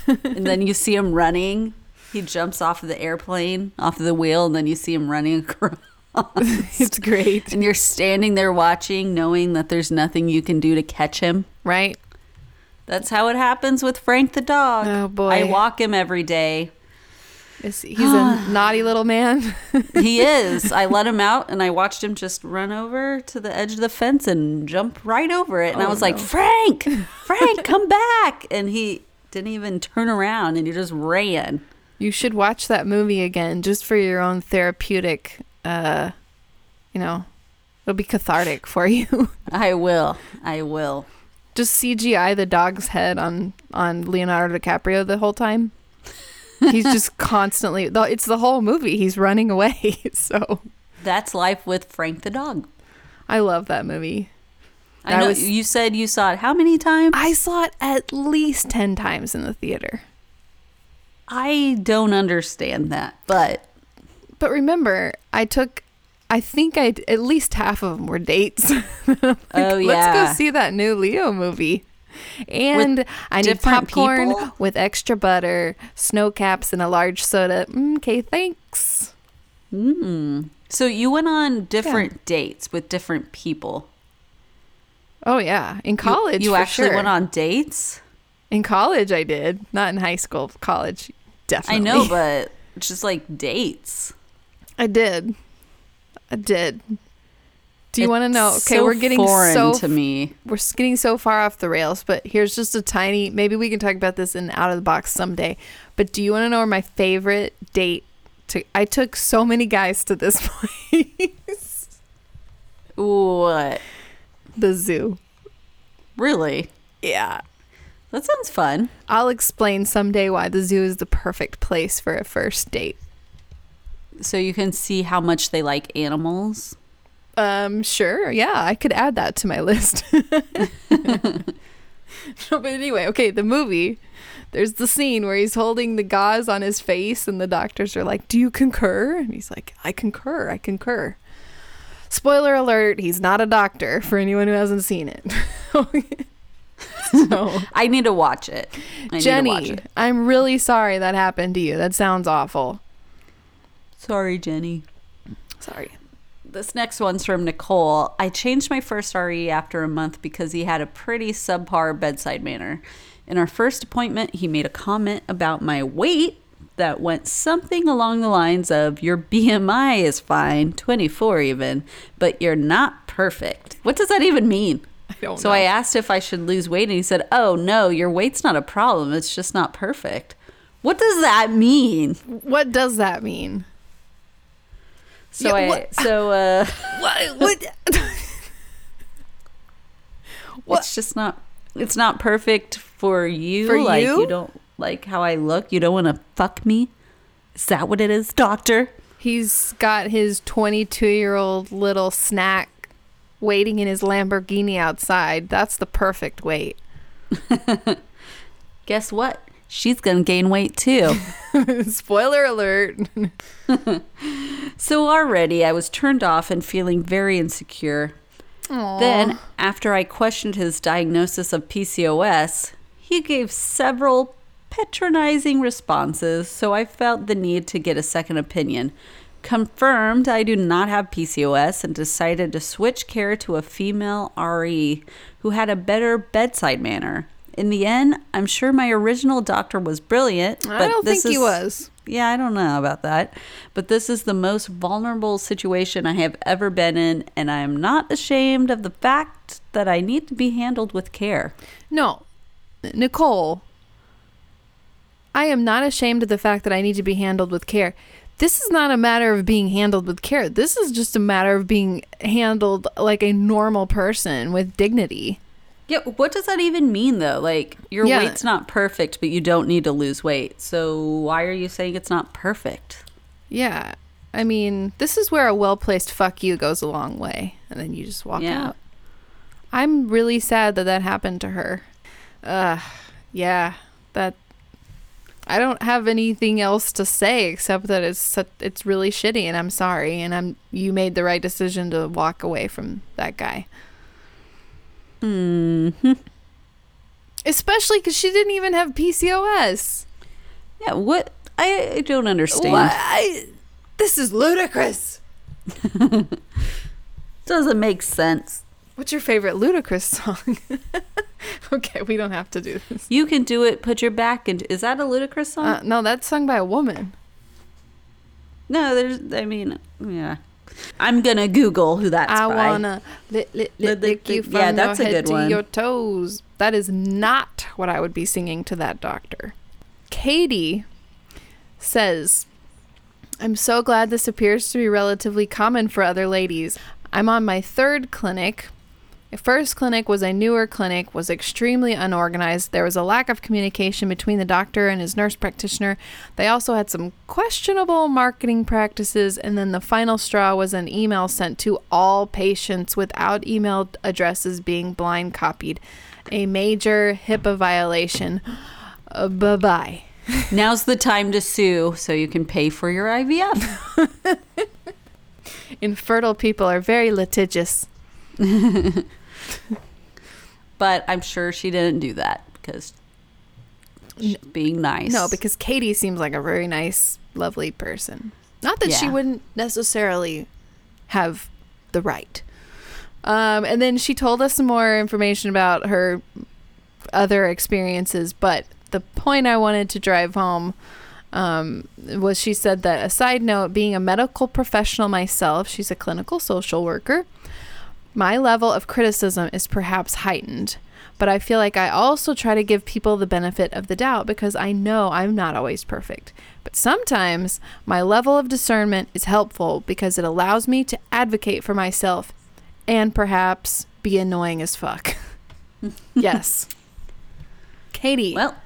And then you see him running. He jumps off of the airplane, off of the wheel, and then you see him running across. It's great. And you're standing there watching, knowing that there's nothing you can do to catch him. Right. That's how it happens with Frank the dog. Oh, boy. I walk him every day. He's a naughty little man. He is. I let him out, and I watched him just run over to the edge of the fence and jump right over it. And I was like, Frank! Frank, come back! And he didn't even turn around, and he just ran. You should watch that movie again just for your own therapeutic, you know, it'll be cathartic for you. I will. Just CGI the dog's head on Leonardo DiCaprio the whole time. He's just constantly, it's the whole movie. He's running away. So that's life with Frank the dog. I love that movie. I know, you said you saw it how many times? I saw it at least 10 times in the theater. I don't understand that, but remember, I think at least half of them were dates. Like, oh yeah, let's go see that new Leo movie, and with I need popcorn people? With extra butter, snow caps, and a large soda. Okay, thanks. So you went on different dates with different people. Oh yeah, in college you actually went on dates. In college, I did. Not in high school. College, definitely. I know, but just like dates. I did. Do you want to know? Okay, so we're getting foreign so to me. We're getting so far off the rails, but here's just a tiny. Maybe we can talk about this in Out of the Box someday. But do you want to know where my favorite date? I took so many guys to this place. What? The zoo. Really? Yeah. That sounds fun. I'll explain someday why the zoo is the perfect place for a first date. So you can see how much they like animals? Sure. Yeah, I could add that to my list. But anyway, okay, the movie, there's the scene where he's holding the gauze on his face and the doctors are like, do you concur? And he's like, I concur. Spoiler alert, he's not a doctor for anyone who hasn't seen it. So, I need to watch it. Jenny, I'm really sorry that happened to you. That sounds awful. Sorry, Jenny. Sorry. This next one's from Nicole. I changed my first RE after a month because he had a pretty subpar bedside manner. In our first appointment, he made a comment about my weight that went something along the lines of, your BMI is fine, 24 even, but you're not perfect. What does that even mean? I don't know. I asked if I should lose weight, and he said, oh, no, your weight's not a problem. It's just not perfect. What does that mean? So yeah, what? It's just not it's not perfect for you. For like, you don't like how I look. You don't want to fuck me. Is that what it is, doctor? He's got his 22-year-old little snack waiting in his Lamborghini outside. That's the perfect weight. Guess what? She's going to gain weight too. Spoiler alert. So already I was turned off and feeling very insecure. Aww. Then, after I questioned his diagnosis of PCOS, he gave several patronizing responses, so I felt the need to get a second opinion. Confirmed I do not have PCOS and decided to switch care to a female RE who had a better bedside manner. In the end, I'm sure my original doctor was brilliant. But I don't think he was. Yeah, I don't know about that. But this is the most vulnerable situation I have ever been in, and I am not ashamed of the fact that I need to be handled with care. No, Nicole, I am not ashamed of the fact that I need to be handled with care. This is not a matter of being handled with care. This is just a matter of being handled like a normal person with dignity. Yeah, what does that even mean, though? Like, your weight's not perfect, but you don't need to lose weight. So why are you saying it's not perfect? Yeah. I mean, this is where a well-placed fuck you goes a long way. And then you just walk out. I'm really sad that that happened to her. I don't have anything else to say except that it's really shitty, and I'm sorry. And you made the right decision to walk away from that guy. Mm-hmm. Especially because she didn't even have PCOS. Yeah, what? I don't understand. This is ludicrous. Doesn't make sense. What's your favorite Ludacris song? Okay, we don't have to do this. You can do it. Put your back in. Is that a Ludacris song? No, that's sung by a woman. No, yeah. I'm gonna Google who that's by. I wanna lick you from that's your head a good one. To your toes. That is not what I would be singing to that doctor. Katie says, I'm so glad this appears to be relatively common for other ladies. I'm on my third clinic. The first clinic was a newer clinic, was extremely unorganized. There was a lack of communication between the doctor and his nurse practitioner. They also had some questionable marketing practices. And then the final straw was an email sent to all patients without email addresses being blind copied. A major HIPAA violation. Bye-bye. Now's the time to sue so you can pay for your IVF. Infertile people are very litigious. But I'm sure she didn't do that because she's being nice. No, because Katie seems like a very nice, lovely person. Not that she wouldn't necessarily have the right. And then she told us some more information about her other experiences. But the point I wanted to drive home was she said that, a side note, being a medical professional myself, she's a clinical social worker, my level of criticism is perhaps heightened, but I feel like I also try to give people the benefit of the doubt because I know I'm not always perfect. But sometimes my level of discernment is helpful because it allows me to advocate for myself and perhaps be annoying as fuck. Yes. Katie. Well,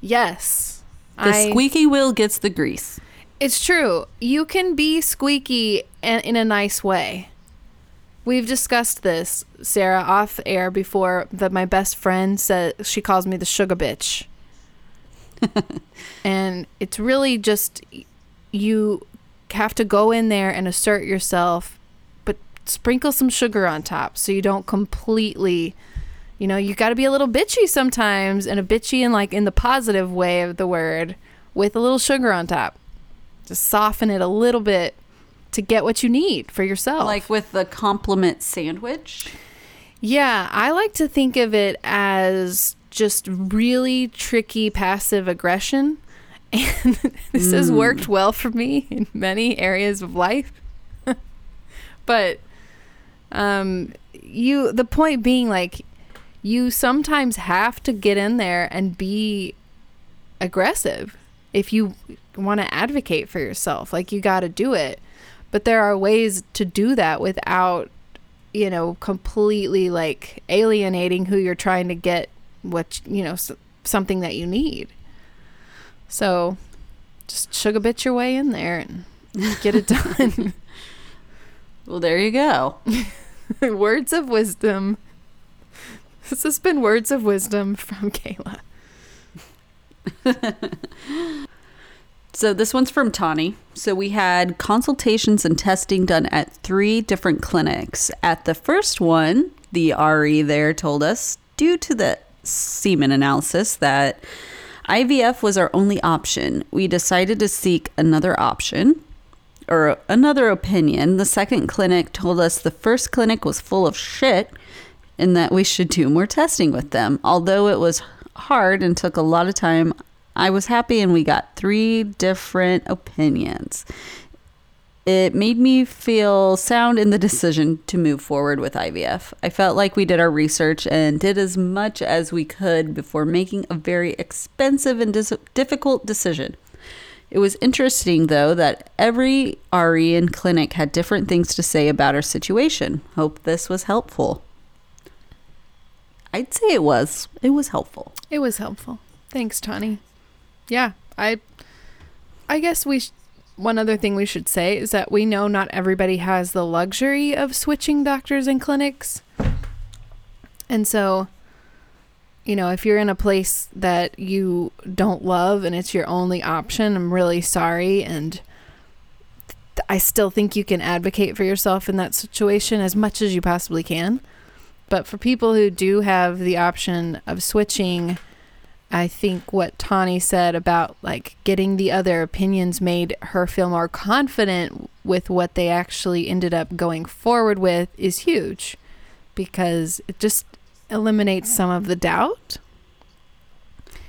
yes. The squeaky wheel gets the grease. It's true. You can be squeaky and in a nice way. We've discussed this, Sarah, off air before, that my best friend said she calls me the sugar bitch. And it's really just, you have to go in there and assert yourself, but sprinkle some sugar on top so you don't completely, you got to be a little bitchy sometimes, and a bitchy in the positive way of the word with a little sugar on top. Just soften it a little bit to get what you need for yourself. Like with the compliment sandwich? Yeah, I like to think of it as just really tricky passive aggression. And this has worked well for me in many areas of life. But the point being, you sometimes have to get in there and be aggressive if you want to advocate for yourself. You got to do it. But there are ways to do that without, completely alienating who you're trying to get what, you know, something that you need. So just sugar bitch your way in there and get it done. Well, there you go. Words of wisdom. This has been Words of Wisdom from Kayla. So this one's from Tawny. So we had consultations and testing done at 3 different clinics. At the first one, the RE there told us, due to the semen analysis, that IVF was our only option. We decided to seek another option or another opinion. The second clinic told us the first clinic was full of shit and that we should do more testing with them. Although it was hard and took a lot of time, I was happy and we got 3 different opinions. It made me feel sound in the decision to move forward with IVF. I felt like we did our research and did as much as we could before making a very expensive and difficult decision. It was interesting, though, that every RE and clinic had different things to say about our situation. Hope this was helpful. I'd say it was. It was helpful. It was helpful. Thanks, Tawny. Yeah, I guess one other thing we should say is that we know not everybody has the luxury of switching doctors and clinics. And so, you know, if you're in a place that you don't love and it's your only option, I'm really sorry. And I still think you can advocate for yourself in that situation as much as you possibly can. But for people who do have the option of switching, I think what Tawny said about like getting the other opinions made her feel more confident with what they actually ended up going forward with is huge, because it just eliminates some of the doubt.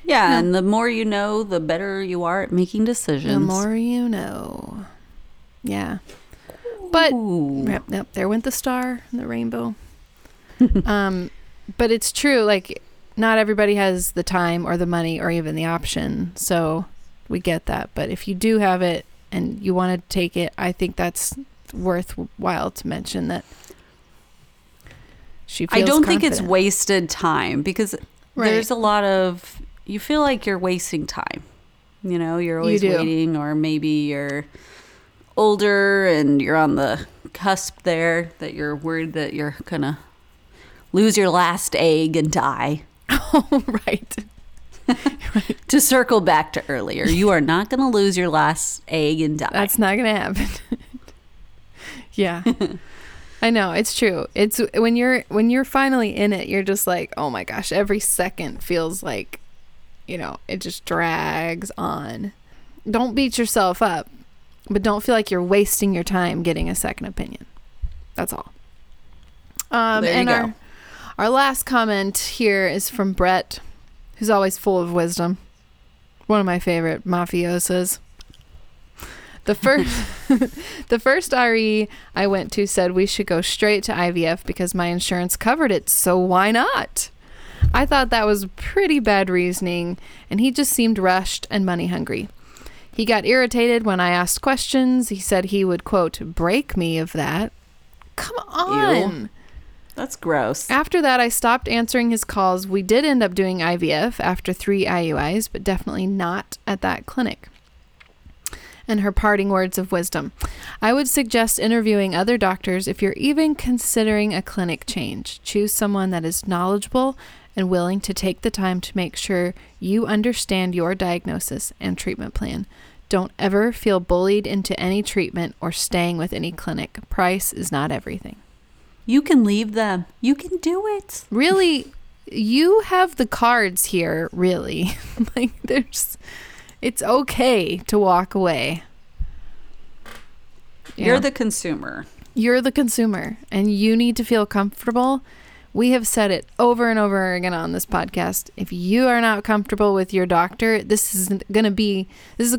Yeah, and the more you know, the better you are at making decisions. The more you know. Yeah. But yep, there went the star and the rainbow. But it's true, like, not everybody has the time or the money or even the option. So we get that. But if you do have it and you want to take it, I think that's worthwhile to mention that she feels confident. I don't think it's wasted time, because there's a lot of, you feel like you're wasting time. You know, you're always waiting, or maybe you're older and you're on the cusp there that you're worried that you're going to lose your last egg and die. Oh, right. Right. To circle back to earlier, you are not going to lose your last egg and die. That's not going to happen. Yeah. I know, it's true. It's when you're finally in it, you're just like, oh my gosh, every second feels like, you know, it just drags on. Don't beat yourself up, but don't feel like you're wasting your time getting a second opinion. That's all. Our last comment here is from Brett, who's always full of wisdom. One of my favorite mafiosos. The first RE I went to said we should go straight to IVF because my insurance covered it, so why not? I thought that was pretty bad reasoning, and he just seemed rushed and money hungry. He got irritated when I asked questions. He said he would, quote, break me of that. Come on. Ew. That's gross. After that, I stopped answering his calls. We did end up doing IVF after 3 IUIs, but definitely not at that clinic. And her parting words of wisdom. I would suggest interviewing other doctors if you're even considering a clinic change. Choose someone that is knowledgeable and willing to take the time to make sure you understand your diagnosis and treatment plan. Don't ever feel bullied into any treatment or staying with any clinic. Price is not everything. You can leave them. You can do it. Really, you have the cards here, really. Like, it's okay to walk away. Yeah. You're the consumer. You're the consumer, and you need to feel comfortable. We have said it over and over again on this podcast. If you are not comfortable with your doctor, this is going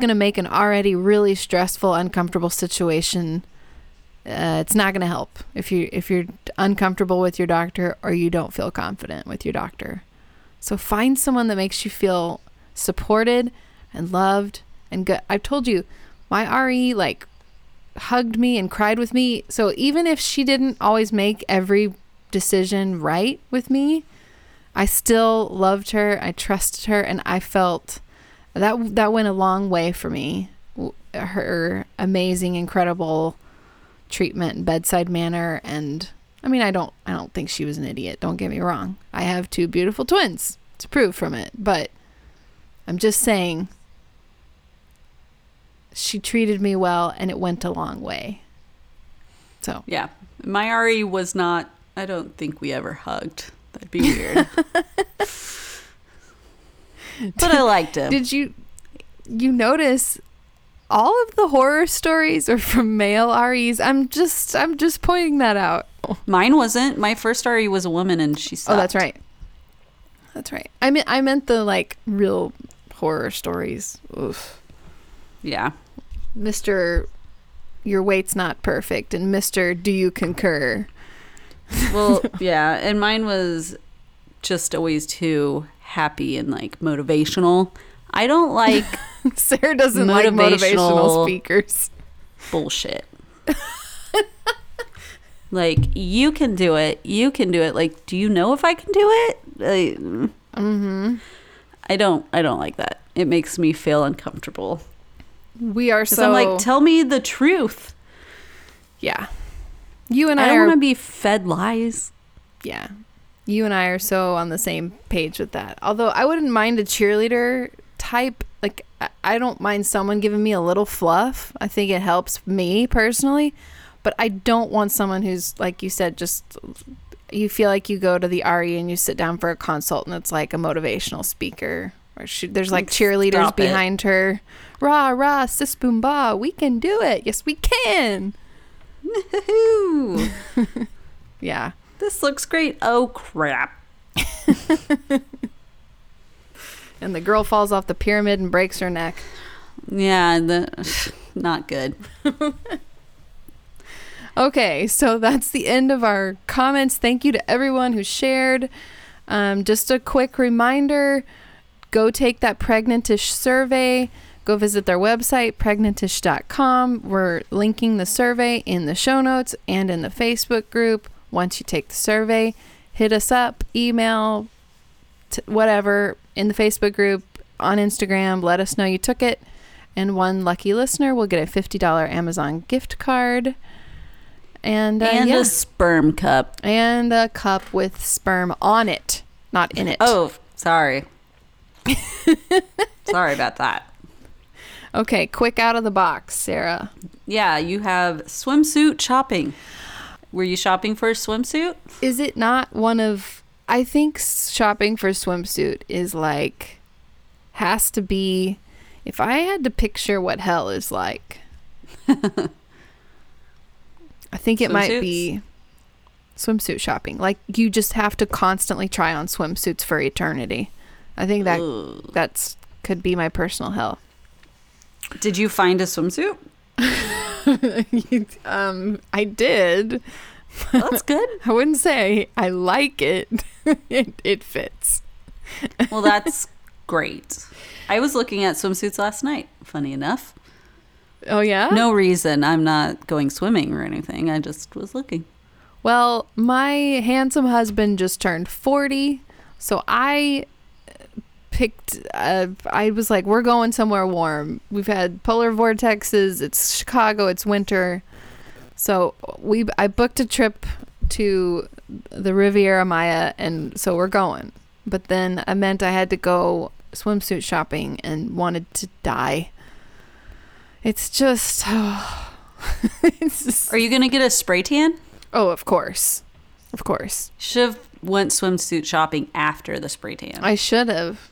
to make an already really stressful, uncomfortable situation. It's not going to help if you're uncomfortable with your doctor or you don't feel confident with your doctor. So find someone that makes you feel supported and loved and good. I've told you, my RE like hugged me and cried with me. So even if she didn't always make every decision right with me, I still loved her. I trusted her, and I felt that went a long way for me. Her amazing, incredible treatment, bedside manner, and I mean, I don't think she was an idiot. Don't get me wrong. I have two beautiful twins to prove from it, but I'm just saying she treated me well, and it went a long way. So yeah, my Ari was not. I don't think we ever hugged. That'd be weird. But I liked him. Did you notice all of the horror stories are from male REs? I'm just pointing that out. Mine wasn't. My first RE was a woman, and she sucked. Oh, that's right. That's right. I meant the like real horror stories. Oof. Yeah. Mr. Your weight's not perfect, and Mr. Do you concur? Well, yeah, and mine was just always too happy and like motivational. I don't like Sarah doesn't like motivational speakers. Bullshit. Like, you can do it. You can do it. Like, do you know if I can do it? I don't like that. It makes me feel uncomfortable. We are so. I'm like, tell me the truth. Yeah. You and I don't want to be fed lies. Yeah. You and I are so on the same page with that. Although I wouldn't mind a cheerleader type. Like, I don't mind someone giving me a little fluff. I think it helps me personally. But I don't want someone who's, like you said, just you feel like you go to the RE and you sit down for a consult and it's like a motivational speaker. Or there's like cheerleaders behind her. Rah, rah, sis, boom, bah. We can do it. Yes, we can. Yeah. This looks great. Oh, crap. And the girl falls off the pyramid and breaks her neck. Yeah, not good. Okay, so that's the end of our comments. Thank you to everyone who shared. Just a quick reminder, go take that Pregnantish survey. Go visit their website, pregnantish.com. We're linking the survey in the show notes and in the Facebook group. Once you take the survey, hit us up, email, whatever, in the Facebook group, on Instagram. Let us know you took it. And one lucky listener will get a $50 Amazon gift card. And a sperm cup. And a cup with sperm on it, not in it. Oh, sorry. Sorry about that. Okay, quick out of the box, Sarah. Yeah, you have swimsuit shopping. Were you shopping for a swimsuit? Is it not one of... I think shopping for a swimsuit is like... Has to be... If I had to picture what hell is like... I think it might be swimsuit shopping. Like, you just have to constantly try on swimsuits for eternity. I think that could be my personal hell. Did you find a swimsuit? I did. Well, that's good. I wouldn't say I like it. It fits. Well, that's great. I was looking at swimsuits last night, funny enough. Oh, yeah? No reason. I'm not going swimming or anything. I just was looking. Well, my handsome husband just turned 40, so I... I was like, we're going somewhere warm. We've had polar vortexes. It's Chicago. It's winter. So I booked a trip to the Riviera Maya, and so we're going. But then I meant I had to go swimsuit shopping and wanted to die. It's just... Oh. It's just... Are you going to get a spray tan? Oh, of course. Of course. Should have went swimsuit shopping after the spray tan. I should have.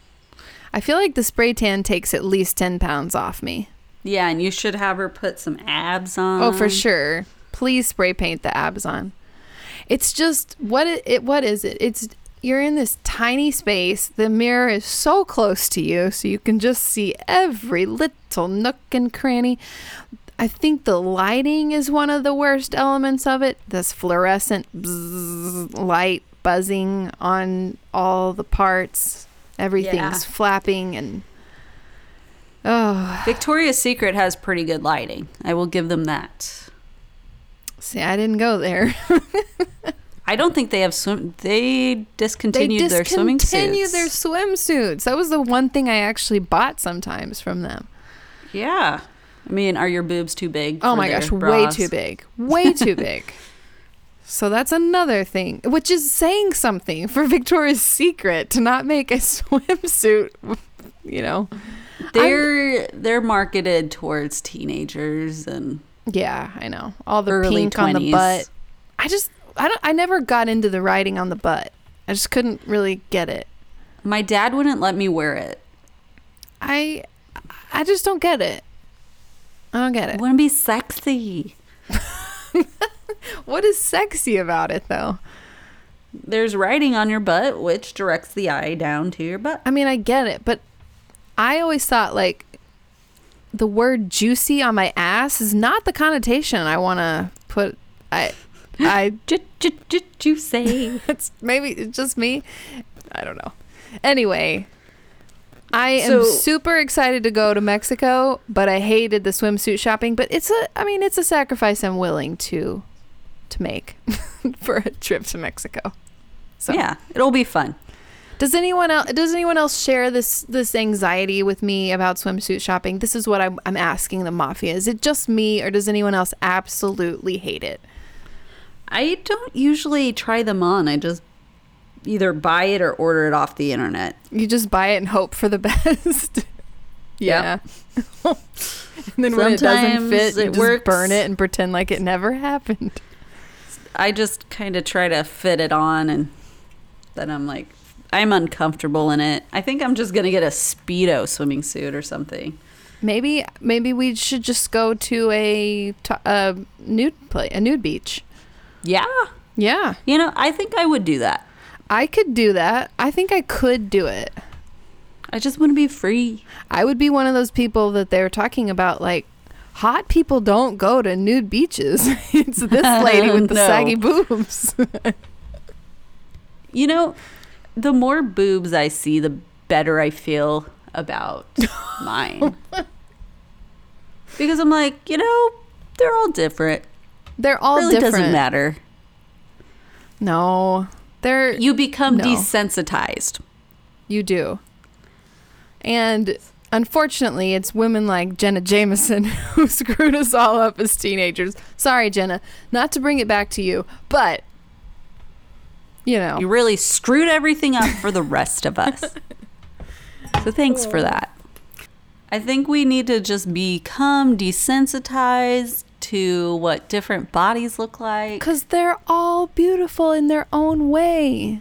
I feel like the spray tan takes at least 10 pounds off me. Yeah, and you should have her put some abs on. Oh, for sure. Please spray paint the abs on. It's just, what is it? It's, you're in this tiny space. The mirror is so close to you, so you can just see every little nook and cranny. I think the lighting is one of the worst elements of it. This fluorescent light buzzing on all the parts. Everything's flapping and... Oh. Victoria's Secret has pretty good lighting. I will give them that. See, I didn't go there. I don't think they have They discontinued their swimsuits. That was the one thing I actually bought sometimes from them. Yeah. I mean, are your boobs too big? Oh my gosh, bras? Way too big. Way too big. So that's another thing, which is saying something for Victoria's Secret to not make a swimsuit, you know. They're marketed towards teenagers and yeah, I know. All the early pink 20s. On the butt. I never got into the writing on the butt. I just couldn't really get it. My dad wouldn't let me wear it. I just don't get it. I don't get it. I want to be sexy. What is sexy about it, though? There's writing on your butt, which directs the eye down to your butt. I mean, I get it, but I always thought, like, the word juicy on my ass is not the connotation I want to put. I juicy. It's maybe it's just me. I don't know. Anyway, I am super excited to go to Mexico, but I hated the swimsuit shopping. But it's a sacrifice I'm willing to make for a trip to Mexico. So yeah, it'll be fun. Does anyone else share this anxiety with me about swimsuit shopping? This is what I'm asking the mafia. Is it just me, or does anyone else absolutely hate it? I don't usually try them on. I just either buy it or order it off the internet. You just buy it and hope for the best. Yeah. And then sometimes when it doesn't fit, you just burn it and pretend like it never happened. I just kind of try to fit it on, and then I'm like, I'm uncomfortable in it. I think I'm just going to get a Speedo swimming suit or something. Maybe we should just go to a nude beach. Yeah. Yeah. You know, I think I would do that. I could do that. I think I could do it. I just want to be free. I would be one of those people that they're talking about, like, hot people don't go to nude beaches. It's this lady with the saggy boobs. You know, the more boobs I see, the better I feel about mine. Because I'm like, you know, they're all different. They're all really different. It doesn't matter. No. You become desensitized. You do. And unfortunately, it's women like Jenna Jameson who screwed us all up as teenagers. Sorry, Jenna, not to bring it back to you, but, you know. You really screwed everything up for the rest of us. So thanks for that. I think we need to just become desensitized to what different bodies look like. Because they're all beautiful in their own way.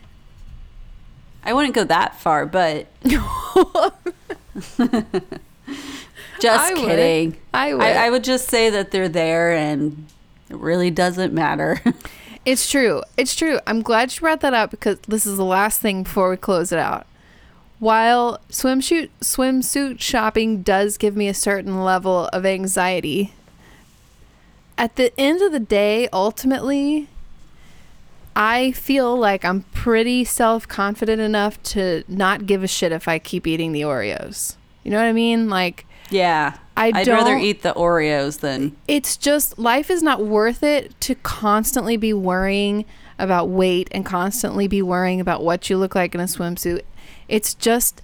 I wouldn't go that far, but... Just kidding. I would. I would just say that they're there and it really doesn't matter. It's true. I'm glad you brought that up because this is the last thing before we close it out. While swimsuit shopping does give me a certain level of anxiety... At the end of the day, ultimately, I feel like I'm pretty self-confident enough to not give a shit if I keep eating the Oreos. You know what I mean? Like, yeah, I'd rather eat the Oreos than... It's just, life is not worth it to constantly be worrying about weight and constantly be worrying about what you look like in a swimsuit. It's just...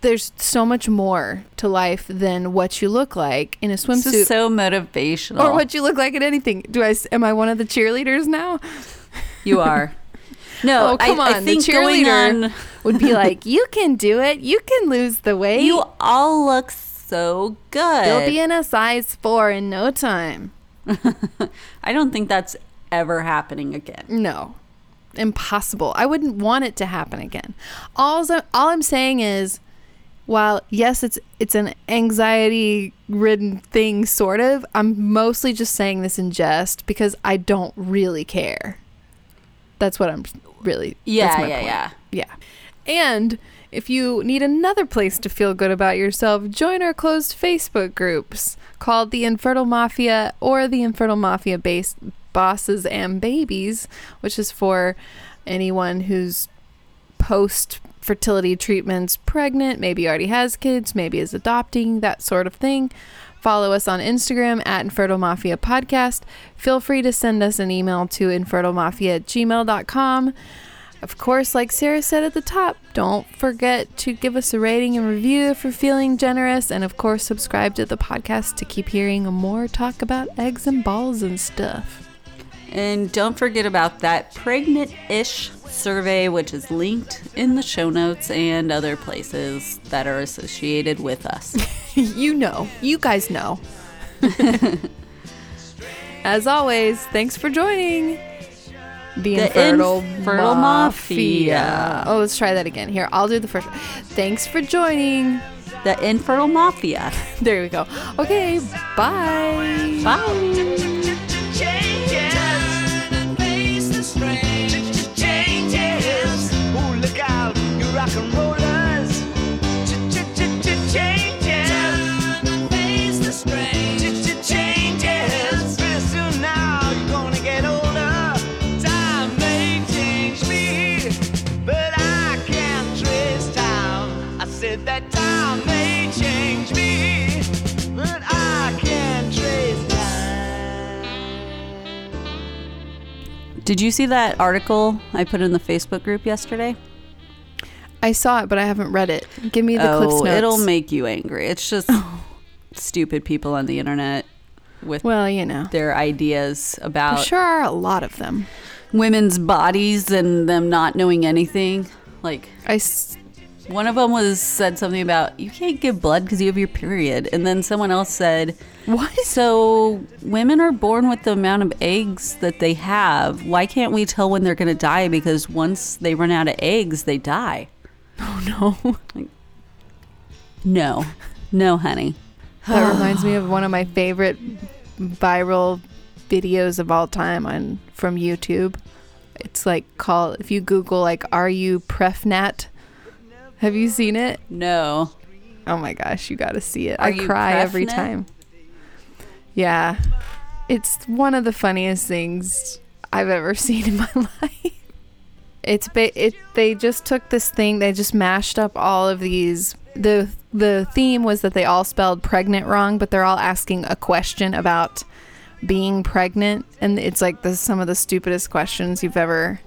there's so much more to life than what you look like in a swimsuit. This is so motivational. Or what you look like in anything. Am I one of the cheerleaders now? You are. No, oh, come on. I think the cheerleader would be like, you can do it. You can lose the weight. You all look so good. You'll be in a size 4 in no time. I don't think that's ever happening again. No. Impossible. I wouldn't want it to happen again. All I'm saying is, while yes, it's an anxiety-ridden thing, sort of, I'm mostly just saying this in jest because I don't really care. That's what I'm really... Yeah. And if you need another place to feel good about yourself, join our closed Facebook groups called The Infertile Mafia or The Infertile Mafia Bosses and Babies, which is for anyone who's post-fertility treatments pregnant, maybe already has kids, maybe is adopting, that sort of thing. Follow us on Instagram at Infertile Mafia Podcast. Feel free to send us an email to infertilemafia@gmail.com. Of course, like Sarah said at the top, don't forget to give us a rating and review if you're feeling generous. And of course, subscribe to the podcast to keep hearing more talk about eggs and balls and stuff. And don't forget about that Pregnantish survey, which is linked in the show notes and other places that are associated with us. You know. You guys know. As always, thanks for joining. The Infertile Mafia. Oh, let's try that again. Here, I'll do the first one. Thanks for joining the Infertile Mafia. There we go. Okay, bye. Bye. Did you see that article I put in the Facebook group yesterday? I saw it, but I haven't read it. Give me the clips notes. It'll make you angry. It's just stupid people on the internet with their ideas about. There sure are a lot of them. Women's bodies and them not knowing anything. Like one of them said something about you can't give blood because you have your period, and then someone else said, "What? So women are born with the amount of eggs that they have. Why can't we tell when they're going to die? Because once they run out of eggs, they die." Oh no! Like, no, honey. That reminds me of one of my favorite viral videos of all time from YouTube. It's like called, if you Google like, "Are you prefnat?" Have you seen it? No. Oh my gosh, you gotta see it. I cry every time. Yeah. It's one of the funniest things I've ever seen in my life. They just took this thing, they just mashed up all of these. The theme was that they all spelled pregnant wrong, but they're all asking a question about being pregnant, and it's like some of the stupidest questions you've ever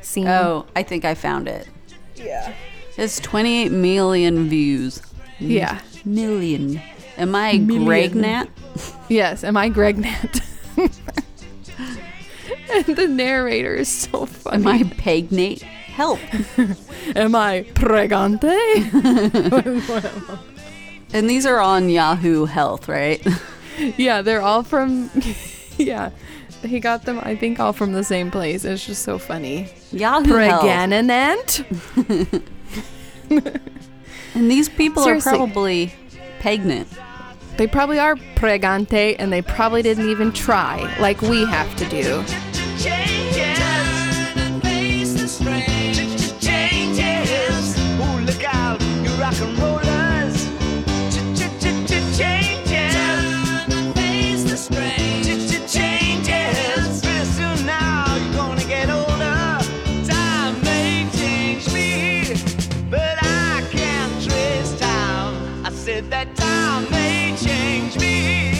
seen. Oh, I think I found it. Yeah. It's 28 million views. Yeah. Million. Am I Gregnat? Yes, am I Gregnat? And the narrator is so funny. Am I Pegnate? Help. Am I Pregante? And these are on Yahoo Health, right? Yeah, they're all from... Yeah. He got them, I think, all from the same place. It's just so funny. Yahoo Preganant? And these people are probably pregnant. They probably are pregante, and they probably didn't even try, like we have to do. That time may change me.